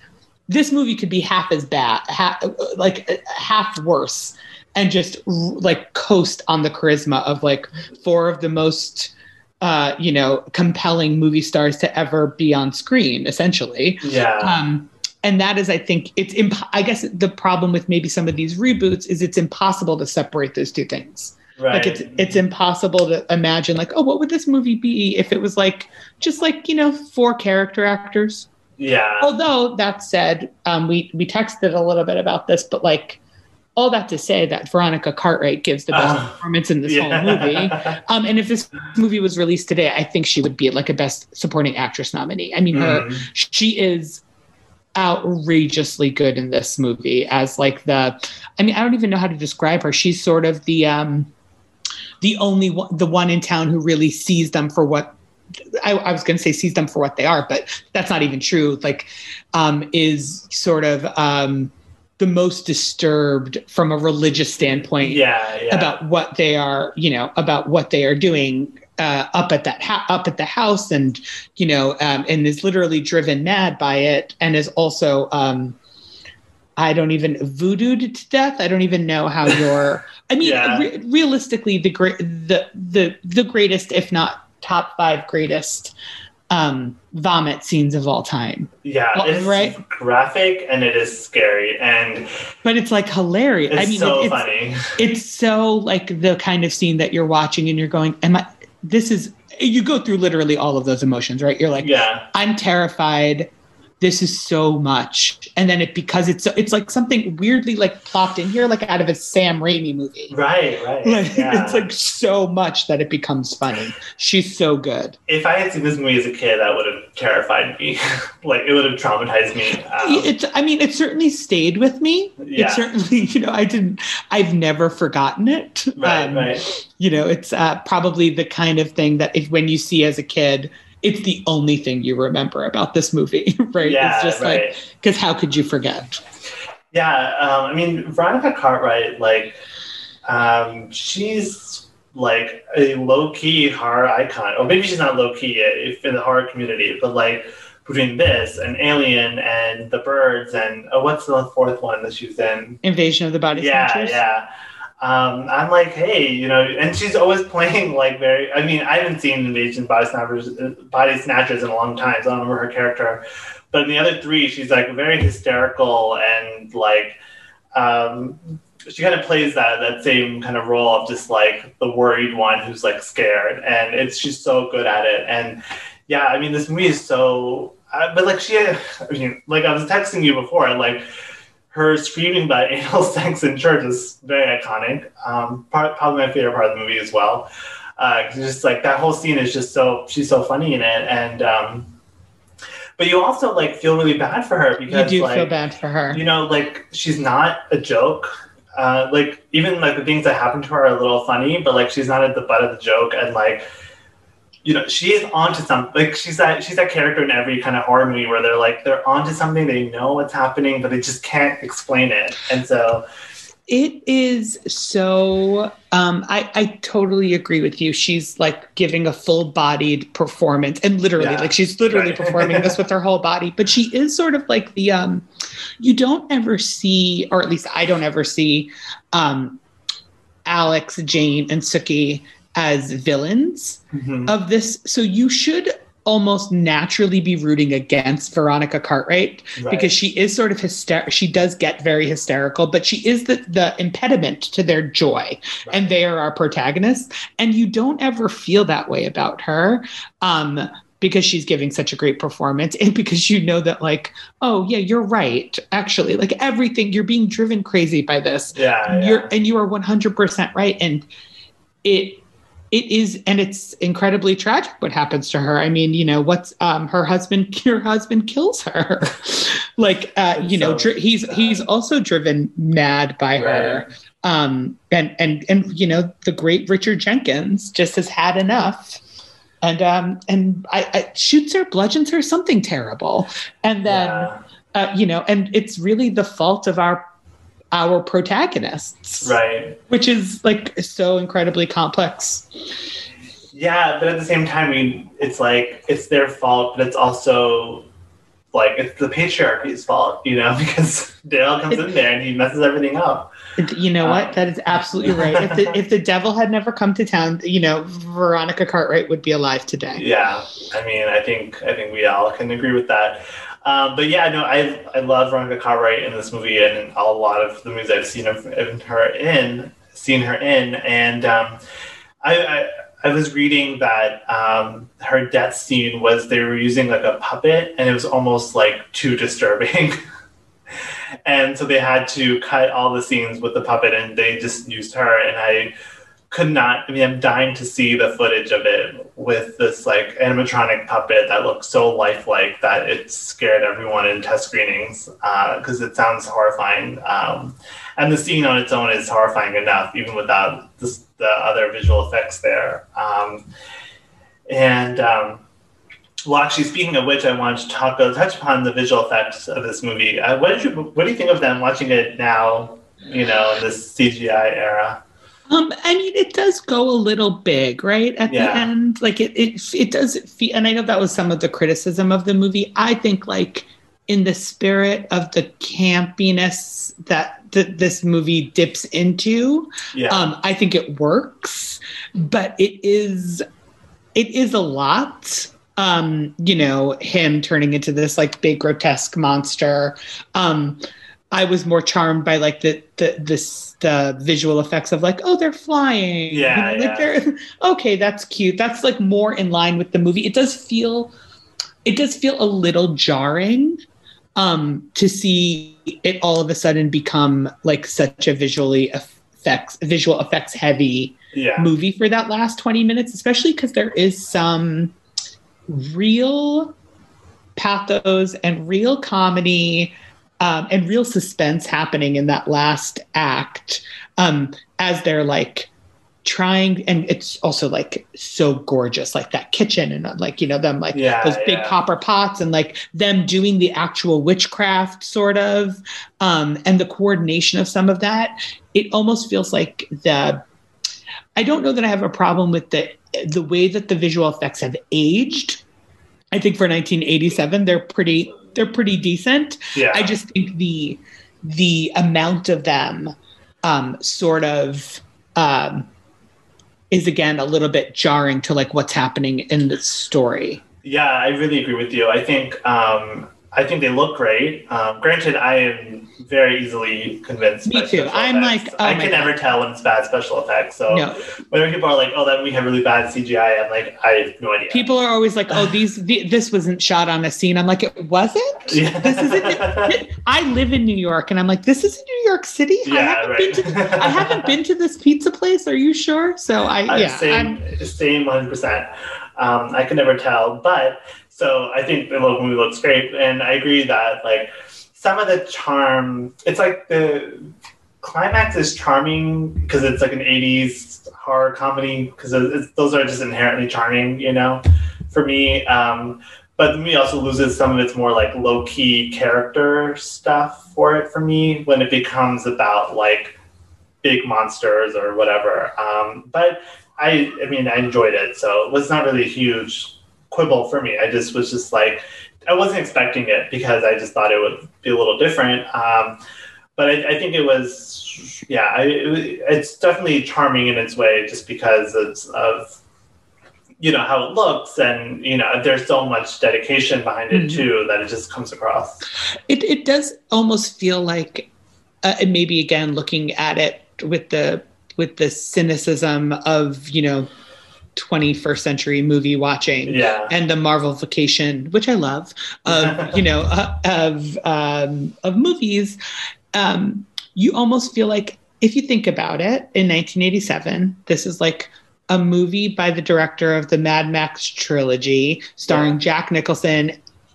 this movie could be half as bad, half, like half worse, and just like coast on the charisma of like four of the most, uh, you know, compelling movie stars to ever be on screen, essentially. Yeah. Um, and that is, I think, it's. Imp- I guess the problem with maybe some of these reboots is it's impossible to separate those two things. Right. Like it's it's impossible to imagine like, oh, what would this movie be if it was like just like, you know, four character actors? Yeah. Although that said, um, we, we texted a little bit about this, but like all that to say that Veronica Cartwright gives the best uh, performance in this yeah. whole movie. Um, and if this movie was released today, I think she would be like a best supporting actress nominee. I mean, mm. her she is outrageously good in this movie as like the I mean, I don't even know how to describe her. She's sort of the um the only one, the one in town who really sees them for what, I, I was going to say sees them for what they are, but that's not even true. Like, um, is sort of um, the most disturbed from a religious standpoint yeah, yeah. about what they are, you know, about what they are doing uh, up at that ha- up at the house, and you know, um, and is literally driven mad by it, and is also. Um, I don't even voodooed to death. I don't even know how you're. I mean, yeah. re- realistically, the great, the the the greatest, if not top five greatest, um, vomit scenes of all time. Yeah, well, it's right? graphic and it is scary, and but it's like hilarious. It's I mean, so it, it's, funny. It's so like the kind of scene that you're watching and you're going, "Am I? This is." You go through literally all of those emotions, right? You're like, "Yeah, I'm terrified." This is so much. And then it, because it's, it's like something weirdly like plopped in here, like out of a Sam Raimi movie. Right, right. Like, yeah. It's like so much that it becomes funny. She's so good. If I had seen this movie as a kid, that would have terrified me. Like it would have traumatized me. Um, it's, I mean, it certainly stayed with me. Yeah. It certainly, you know, I didn't, I've never forgotten it. Right, um, right. You know, it's uh, probably the kind of thing that if, when you see as a kid, it's the only thing you remember about this movie, right? Yeah, it's just right. like, because how could you forget? Yeah, um, I mean, Veronica Cartwright, like, um, she's like a low-key horror icon. Or maybe she's not low-key if in the horror community, but like between this and Alien and The Birds and oh, what's the fourth one that she's in? Invasion of the Body Snatchers. Yeah, yeah. Um, I'm like, hey, you know, and she's always playing like very, I mean, I haven't seen Invasion of Body Snatchers, Body Snatchers in a long time, so I don't remember her character. But in the other three, she's like very hysterical and like, um, she kind of plays that that same kind of role of just like the worried one who's like scared. And it's, she's so good at it. And yeah, I mean, this movie is so, uh, but like she, I mean, like I was texting you before, like, her screaming about anal sex in church is very iconic. Um, part, probably my favorite part of the movie as well. Uh, just like that whole scene is just so, she's so funny in it. And, um, but you also like feel really bad for her because you do like, feel bad for her. You know, like she's not a joke. Uh, like even like the things that happen to her are a little funny, but like she's not at the butt of the joke. And like, you know, she is onto something. Like she's that she's that character in every kind of horror movie where they're like they're onto something. They know what's happening, but they just can't explain it. And so It is so, um, I, I totally agree with you. She's like giving a full bodied performance and literally yeah. like she's literally right. performing this with her whole body. But she is sort of like the, um, you don't ever see, or at least I don't ever see um, Alex, Jane and Sookie as villains mm-hmm. of this. So you should almost naturally be rooting against Veronica Cartwright right. because she is sort of hysterical. She does get very hysterical, but she is the, the impediment to their joy right. and they are our protagonists. And you don't ever feel that way about her um, because she's giving such a great performance and because you know that like, oh yeah, you're right. Actually, like everything, you're being driven crazy by this. Yeah, yeah. You're, and you are one hundred percent right. And it, It is, and it's incredibly tragic what happens to her. I mean, you know, what's um, her husband? Your husband kills her. like, uh, you so know, dri- he's sad. He's also driven mad by right. her. Um, and and and you know, the great Richard Jenkins just has had enough, and um, and I, I shoots her, bludgeons her, something terrible, and then yeah. uh, you know, and it's really the fault of our. our protagonists. Right. Which is like so incredibly complex. Yeah, but at the same time, I mean, it's like, it's their fault, but it's also like, it's the patriarchy's fault, you know, because Dale comes in there and he messes everything up. You know um, what? That is absolutely right. If the, if the devil had never come to town, you know, Veronica Cartwright would be alive today. Yeah. I mean, I think, I think we all can agree with that. Um, but yeah, no, I I love Veronica Cartwright in this movie and in a lot of the movies I've seen of, of her in, seen her in, and um, I, I I was reading that um, her death scene was they were using like a puppet and it was almost like too disturbing, and so they had to cut all the scenes with the puppet and they just used her and I. Could not, I mean, I'm dying to see the footage of it with this like animatronic puppet that looks so lifelike that it scared everyone in test screenings because uh, it sounds horrifying. Um, and the scene on its own is horrifying enough, even without this, the other visual effects there. Um, and um, well, actually, speaking of which, I wanted to talk, touch upon the visual effects of this movie. Uh, what did you, what do you think of them watching it now, you know, in this C G I era? Um, I mean, it does go a little big, right? At yeah. the end, like it, it, it does feel, and I know that was some of the criticism of the movie. I think like in the spirit of the campiness that th- this movie dips into, yeah. um, I think it works, but it is, it is a lot. Um, you know, him turning into this like big grotesque monster, um, I was more charmed by like the the this the visual effects of like, oh, they're flying. Yeah, you know, like yeah. they're okay, that's cute. That's like more in line with the movie. It does feel it does feel a little jarring um, to see it all of a sudden become like such a visually effects visual effects heavy yeah. movie for that last twenty minutes, especially because there is some real pathos and real comedy. Um, and real suspense happening in that last act um, as they're like trying, and it's also like so gorgeous, like that kitchen and like, you know, them like yeah, those big yeah. copper pots and like them doing the actual witchcraft sort of um, and the coordination of some of that. It almost feels like the, I don't know that I have a problem with the the way that the visual effects have aged. I think for nineteen eighty-seven, they're pretty... They're pretty decent. Yeah. I just think the the amount of them um, sort of um, is again a little bit jarring to like what's happening in the story. Yeah, I really agree with you. I think um, I think they look great. Um, granted, I am very easily convinced. Me by too. I'm effects. Like, oh I can God. never tell when it's bad special effects. So no. Whenever people are like, "Oh, that we have really bad C G I," I'm like, I have no idea. People are always like, "Oh, these the, this wasn't shot on a scene." I'm like, "It wasn't. Yeah. This isn't." I live in New York, and I'm like, "This isn't New York City. Yeah, I haven't right. been to this, I haven't been to this pizza place. Are you sure?" So I I'm yeah, same I'm, same one hundred percent. Um, I can never tell, but so I think the local movie looks great, and I agree that like. Some of the charm, it's like the climax is charming because it's like an eighties horror comedy because those are just inherently charming, you know, for me. Um, but the movie also loses some of its more like low-key character stuff for it for me when it becomes about like big monsters or whatever. Um, but I, I mean, I enjoyed it. So it was not really a huge quibble for me. I just was just like, I wasn't expecting it because I just thought it would be a little different. Um, but I, I think it was, yeah, I, it, it's definitely charming in its way just because it's of, you know, how it looks, and you know, there's so much dedication behind it mm-hmm. too that it just comes across. It it does almost feel like, uh, and maybe again looking at it with the with the cynicism of, you know, twenty-first century movie watching, yeah. and the Marvelification, which I love, of you know uh, of um, of movies. Um, you almost feel like, if you think about it, in nineteen eighty-seven, this is like a movie by the director of the Mad Max trilogy, starring yeah. Jack Nicholson,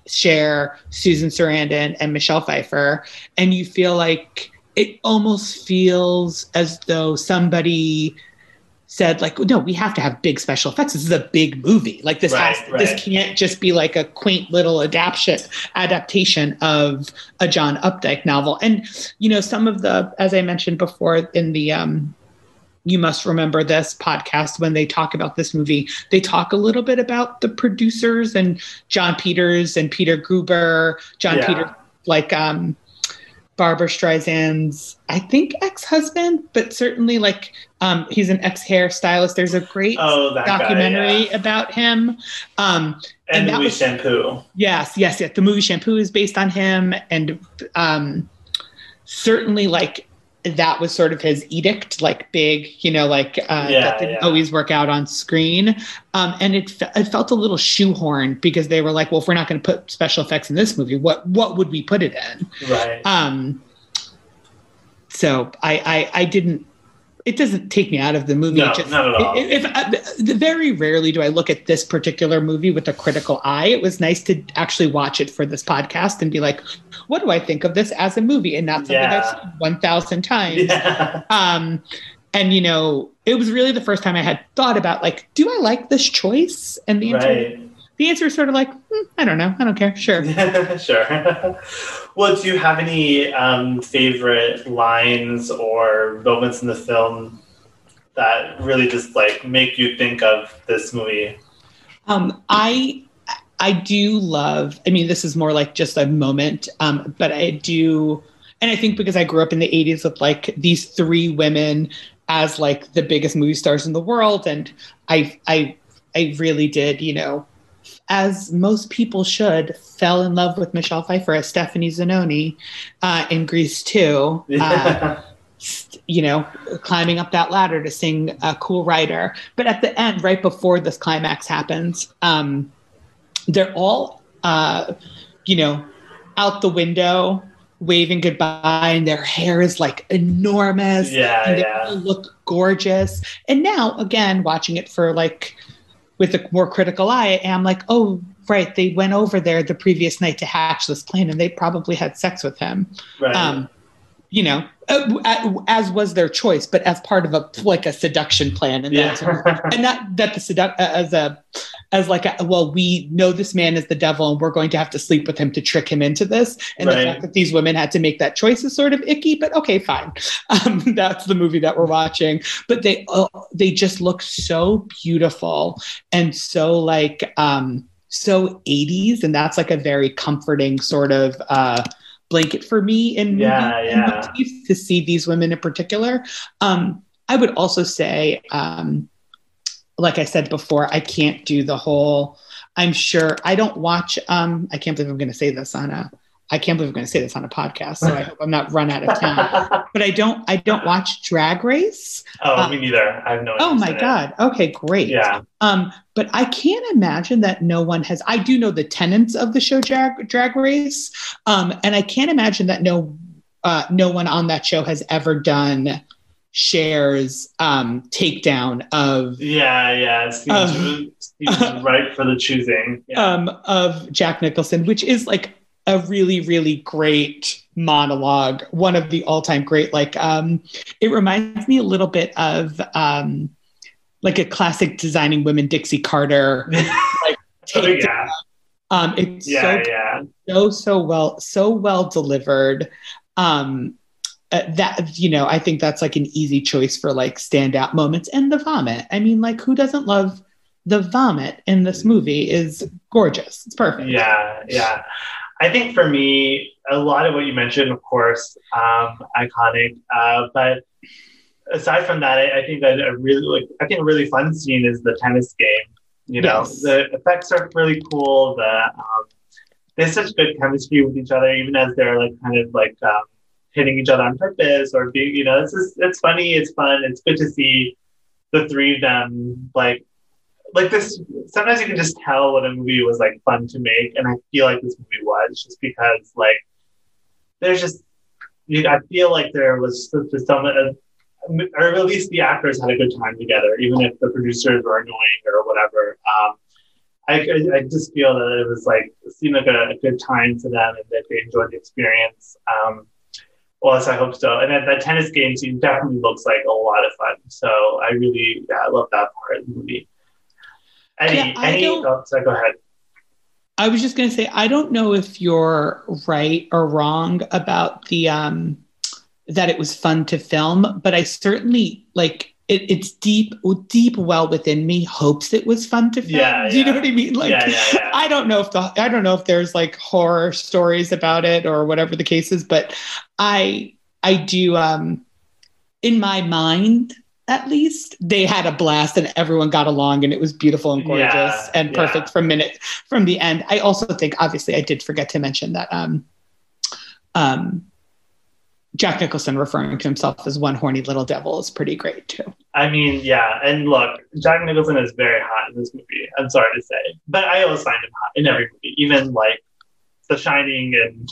Cher, Susan Sarandon, and Michelle Pfeiffer. And you feel like it almost feels as though somebody said, like, no, we have to have big special effects. This is a big movie. Like, this right, has, right. this can't just be like a quaint little adaptation adaptation of a John Updike novel. And, you know, some of the, as I mentioned before in the, um, You Must Remember This podcast, when they talk about this movie, they talk a little bit about the producers and John Peters and Peter Gruber. John yeah. Peters, like um, Barbara Streisand's, I think, ex-husband, but certainly like um, he's an ex-hairstylist. There's a great oh, documentary guy, yeah. about him. Um, and, and the movie was, Shampoo. Yes, yes, yes. The movie Shampoo is based on him. And um, certainly like, that was sort of his edict, like big, you know, like uh, yeah, that didn't yeah. always work out on screen. Um, and it fe- it felt a little shoehorned because they were like, well, if we're not going to put special effects in this movie, what what would we put it in? Right. Um, so I, I I didn't, it doesn't take me out of the movie. No, just, not at all. If, if, very rarely do I look at this particular movie with a critical eye. It was nice to actually watch it for this podcast and be like, what do I think of this as a movie? And not something yeah. I've seen one thousand times. Yeah. Um, and, you know, it was really the first time I had thought about, like, do I like this choice? And the answer, right. the answer is sort of like, mm, I don't know. I don't care. Sure. sure. Well, do you have any um, favorite lines or moments in the film that really just, like, make you think of this movie? Um, I... I do love, I mean, this is more like just a moment, um, but I do, and I think because I grew up in the eighties with like these three women as like the biggest movie stars in the world. And I, I, I really did, you know, as most people should, fell in love with Michelle Pfeiffer as Stephanie Zanoni uh, in Grease two. Yeah. Uh, you know, climbing up that ladder to sing uh, Cool Rider. But at the end, right before this climax happens, um, they're all, uh, you know, out the window waving goodbye, and their hair is like enormous. Yeah, and they yeah. all look gorgeous. And now, again, watching it for like with a more critical eye, I'm like, oh, right, they went over there the previous night to hatch this plan, and they probably had sex with him. Right. Um, you know, as was their choice, but as part of a like a seduction plan, and yeah. that, and that that the seduct as a. As like, a, well, we know this man is the devil and we're going to have to sleep with him to trick him into this. And right. the fact that these women had to make that choice is sort of icky, but okay, fine. Um, that's the movie that we're watching. But they uh, they just look so beautiful and so like, um, so eighties. And that's like a very comforting sort of uh, blanket for me in yeah, yeah. movies, to see these women in particular. Um, I would also say... Um, like I said before, I can't do the whole, I'm sure I don't watch, um, I can't believe I'm going to say this on a, I can't believe I'm going to say this on a podcast. So I hope I'm not run out of time, but I don't, I don't watch Drag Race. Oh, um, me neither. I have no idea. Oh my God. It. Okay, great. Yeah. Um, but I can't imagine that no one has, I do know the tenets of the show Drag, Drag Race. Um, and I can't imagine that no, uh, no one on that show has ever done Cher's um, takedown of yeah yeah it seems, of, it seems uh, right for the choosing yeah. um, of Jack Nicholson, which is like a really really great monologue, one of the all-time great like um, it reminds me a little bit of um, like a classic Designing Women Dixie Carter like oh, yeah. um, it's yeah, so, yeah. so so well so well delivered um, Uh, that, you know, I think that's like an easy choice for like standout moments. And the vomit. I mean, like, who doesn't love the vomit in this movie? Is gorgeous. It's perfect. Yeah. Yeah. I think for me, a lot of what you mentioned, of course, um, iconic. Uh, but aside from that, I, I think that a really, like, I think a really fun scene is the tennis game. You know, yes. The effects are really cool. The, um, there's such good chemistry with each other, even as they're like kind of like, um, hitting each other on purpose or being, you know, it's just, it's funny, it's fun, it's good to see the three of them, like, like this, sometimes you can just tell what a movie was like fun to make, and I feel like this movie was, just because like, there's just, you know, I feel like there was just some, uh, or at least the actors had a good time together, even if the producers were annoying or whatever. Um, I, I, I just feel that it was like, it seemed like a, a good time for them and that they enjoyed the experience. Um, Well, yes, I hope so. And that, that tennis game scene definitely looks like a lot of fun. So I really yeah, I love that part of the movie. Eddie, yeah, any thoughts? Oh, go ahead. I was just going to say, I don't know if you're right or wrong about the um, that it was fun to film, but I certainly, like, it, it's deep, deep well within me hopes it was fun to film. Yeah, yeah. Do you know what I mean? Like, yeah, yeah, yeah. I don't know if the, I don't know if there's like horror stories about it or whatever the case is, but I, I do, um, in my mind, at least they had a blast and everyone got along and it was beautiful and gorgeous yeah, and perfect yeah. from minute from the end. I also think, obviously I did forget to mention that, um, um, Jack Nicholson referring to himself as one horny little devil is pretty great too. I mean, yeah. And look, Jack Nicholson is very hot in this movie. I'm sorry to say, but I always find him hot in every movie, even like The Shining and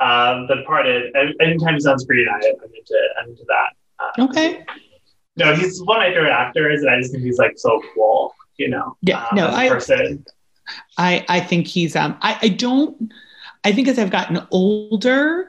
um, The Departed. Anytime he's on screen, I, I'm into I'm into that. Uh, okay. No, he's one of my favorite actors, and I just think he's like so cool, you know. Yeah. Um, no, I, person. I I think he's um I, I don't I think as I've gotten older.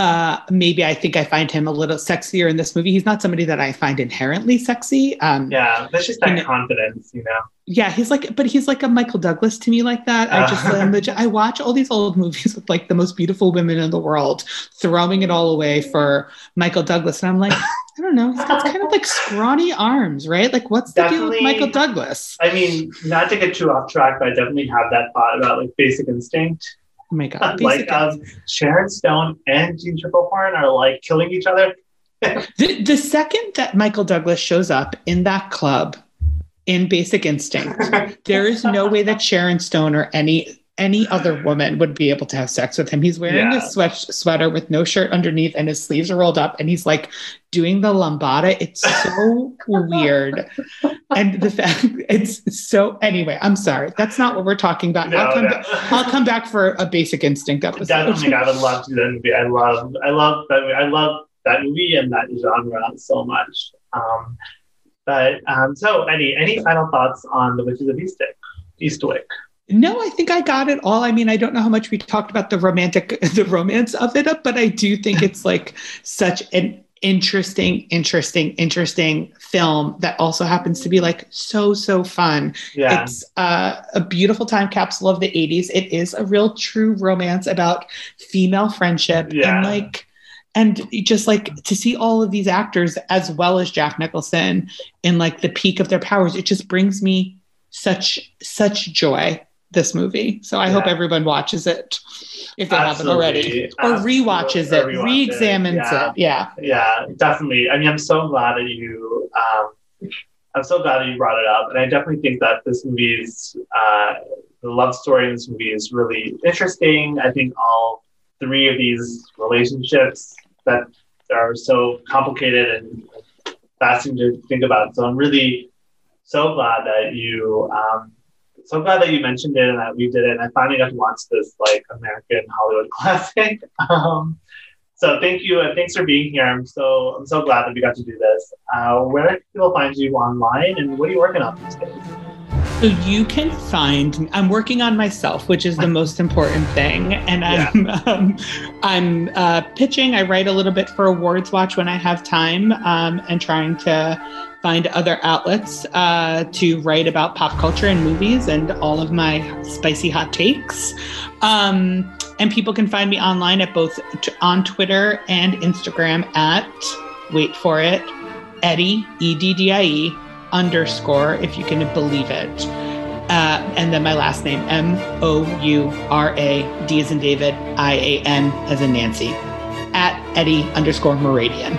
Uh, maybe I think I find him a little sexier in this movie. He's not somebody that I find inherently sexy. Um, yeah, that's just that and, confidence, you know? Yeah, he's like, but he's like a Michael Douglas to me like that. Uh. I just, I'm the, I watch all these old movies with like the most beautiful women in the world, throwing it all away for Michael Douglas. And I'm like, I don't know, he's got kind of like scrawny arms, right? Like what's the deal with Michael Douglas? I mean, not to get too off track, but I definitely have that thought about like Basic Instinct. Oh my God. Uh, like um, Sharon Stone and Jean Triplehorn are like killing each other. the, the second that Michael Douglas shows up in that club in Basic Instinct, there is no way that Sharon Stone or any any other woman would be able to have sex with him. He's wearing yeah. a sweat, sweater with no shirt underneath and his sleeves are rolled up and he's like doing the lambada. It's so weird. And the fact it's so anyway, I'm sorry. That's not what we're talking about. No, I'll, come no. ba- I'll come back for a Basic Instinct episode. Definitely. I would love to do that movie. I love, I love that movie. I love that movie and that genre so much. Um, but um, so any, any final thoughts on The Witches of Eastwick? Eastwick. No, I think I got it all. I mean, I don't know how much we talked about the romantic, the romance of it, but I do think it's like such an interesting, interesting, interesting film that also happens to be like so, so fun. Yeah. It's uh, a beautiful time capsule of the eighties. It is a real true romance about female friendship yeah. and like, and just like to see all of these actors as well as Jack Nicholson in like the peak of their powers. It just brings me such, such joy. This movie. So I yeah. hope everyone watches it if they Absolutely. haven't already. Or Absolutely. rewatches it, or re-examines it. Yeah. it. Yeah. Yeah, definitely. I mean, I'm so glad that you, um, I'm so glad that you brought it up. And I definitely think that this movie's, uh, the love story in this movie is really interesting. I think all three of these relationships that are so complicated and fascinating to think about. So I'm really so glad that you, um, So I'm glad that you mentioned it and that we did it. And I finally got to watch this like American Hollywood classic. Um, so thank you. And thanks for being here. I'm so, I'm so glad that we got to do this. Uh, where can people find you online and what are you working on these days? So you can find, I'm working on myself, which is the most important thing. And I'm, yeah. um, I'm uh, pitching. I write a little bit for Awards Watch when I have time, um, and trying to find other outlets uh, to write about pop culture and movies and all of my spicy hot takes. Um, and people can find me online at both t- on Twitter and Instagram at, wait for it, Eddie, E D D I E, underscore, if you can believe it, uh and then my last name, M O U R A, D as in David, I A N as in Nancy, at Eddie underscore Mouradian.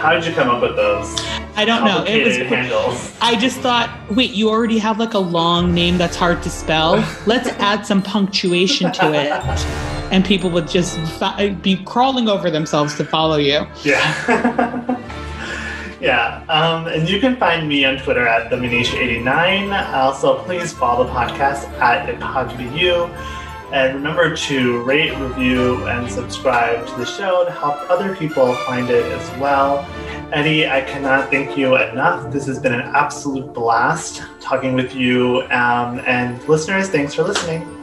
How did you come up with those? I don't know. It was handles. I just thought, wait, you already have like a long name that's hard to spell. Let's add some punctuation to it, and people would just be crawling over themselves to follow you. Yeah. Yeah, um, and you can find me on Twitter at the Manish eighty-nine. Also, please follow the podcast at It Pod To Be You. And remember to rate, review, and subscribe to the show to help other people find it as well. Eddie, I cannot thank you enough. This has been an absolute blast talking with you. Um, and listeners, thanks for listening.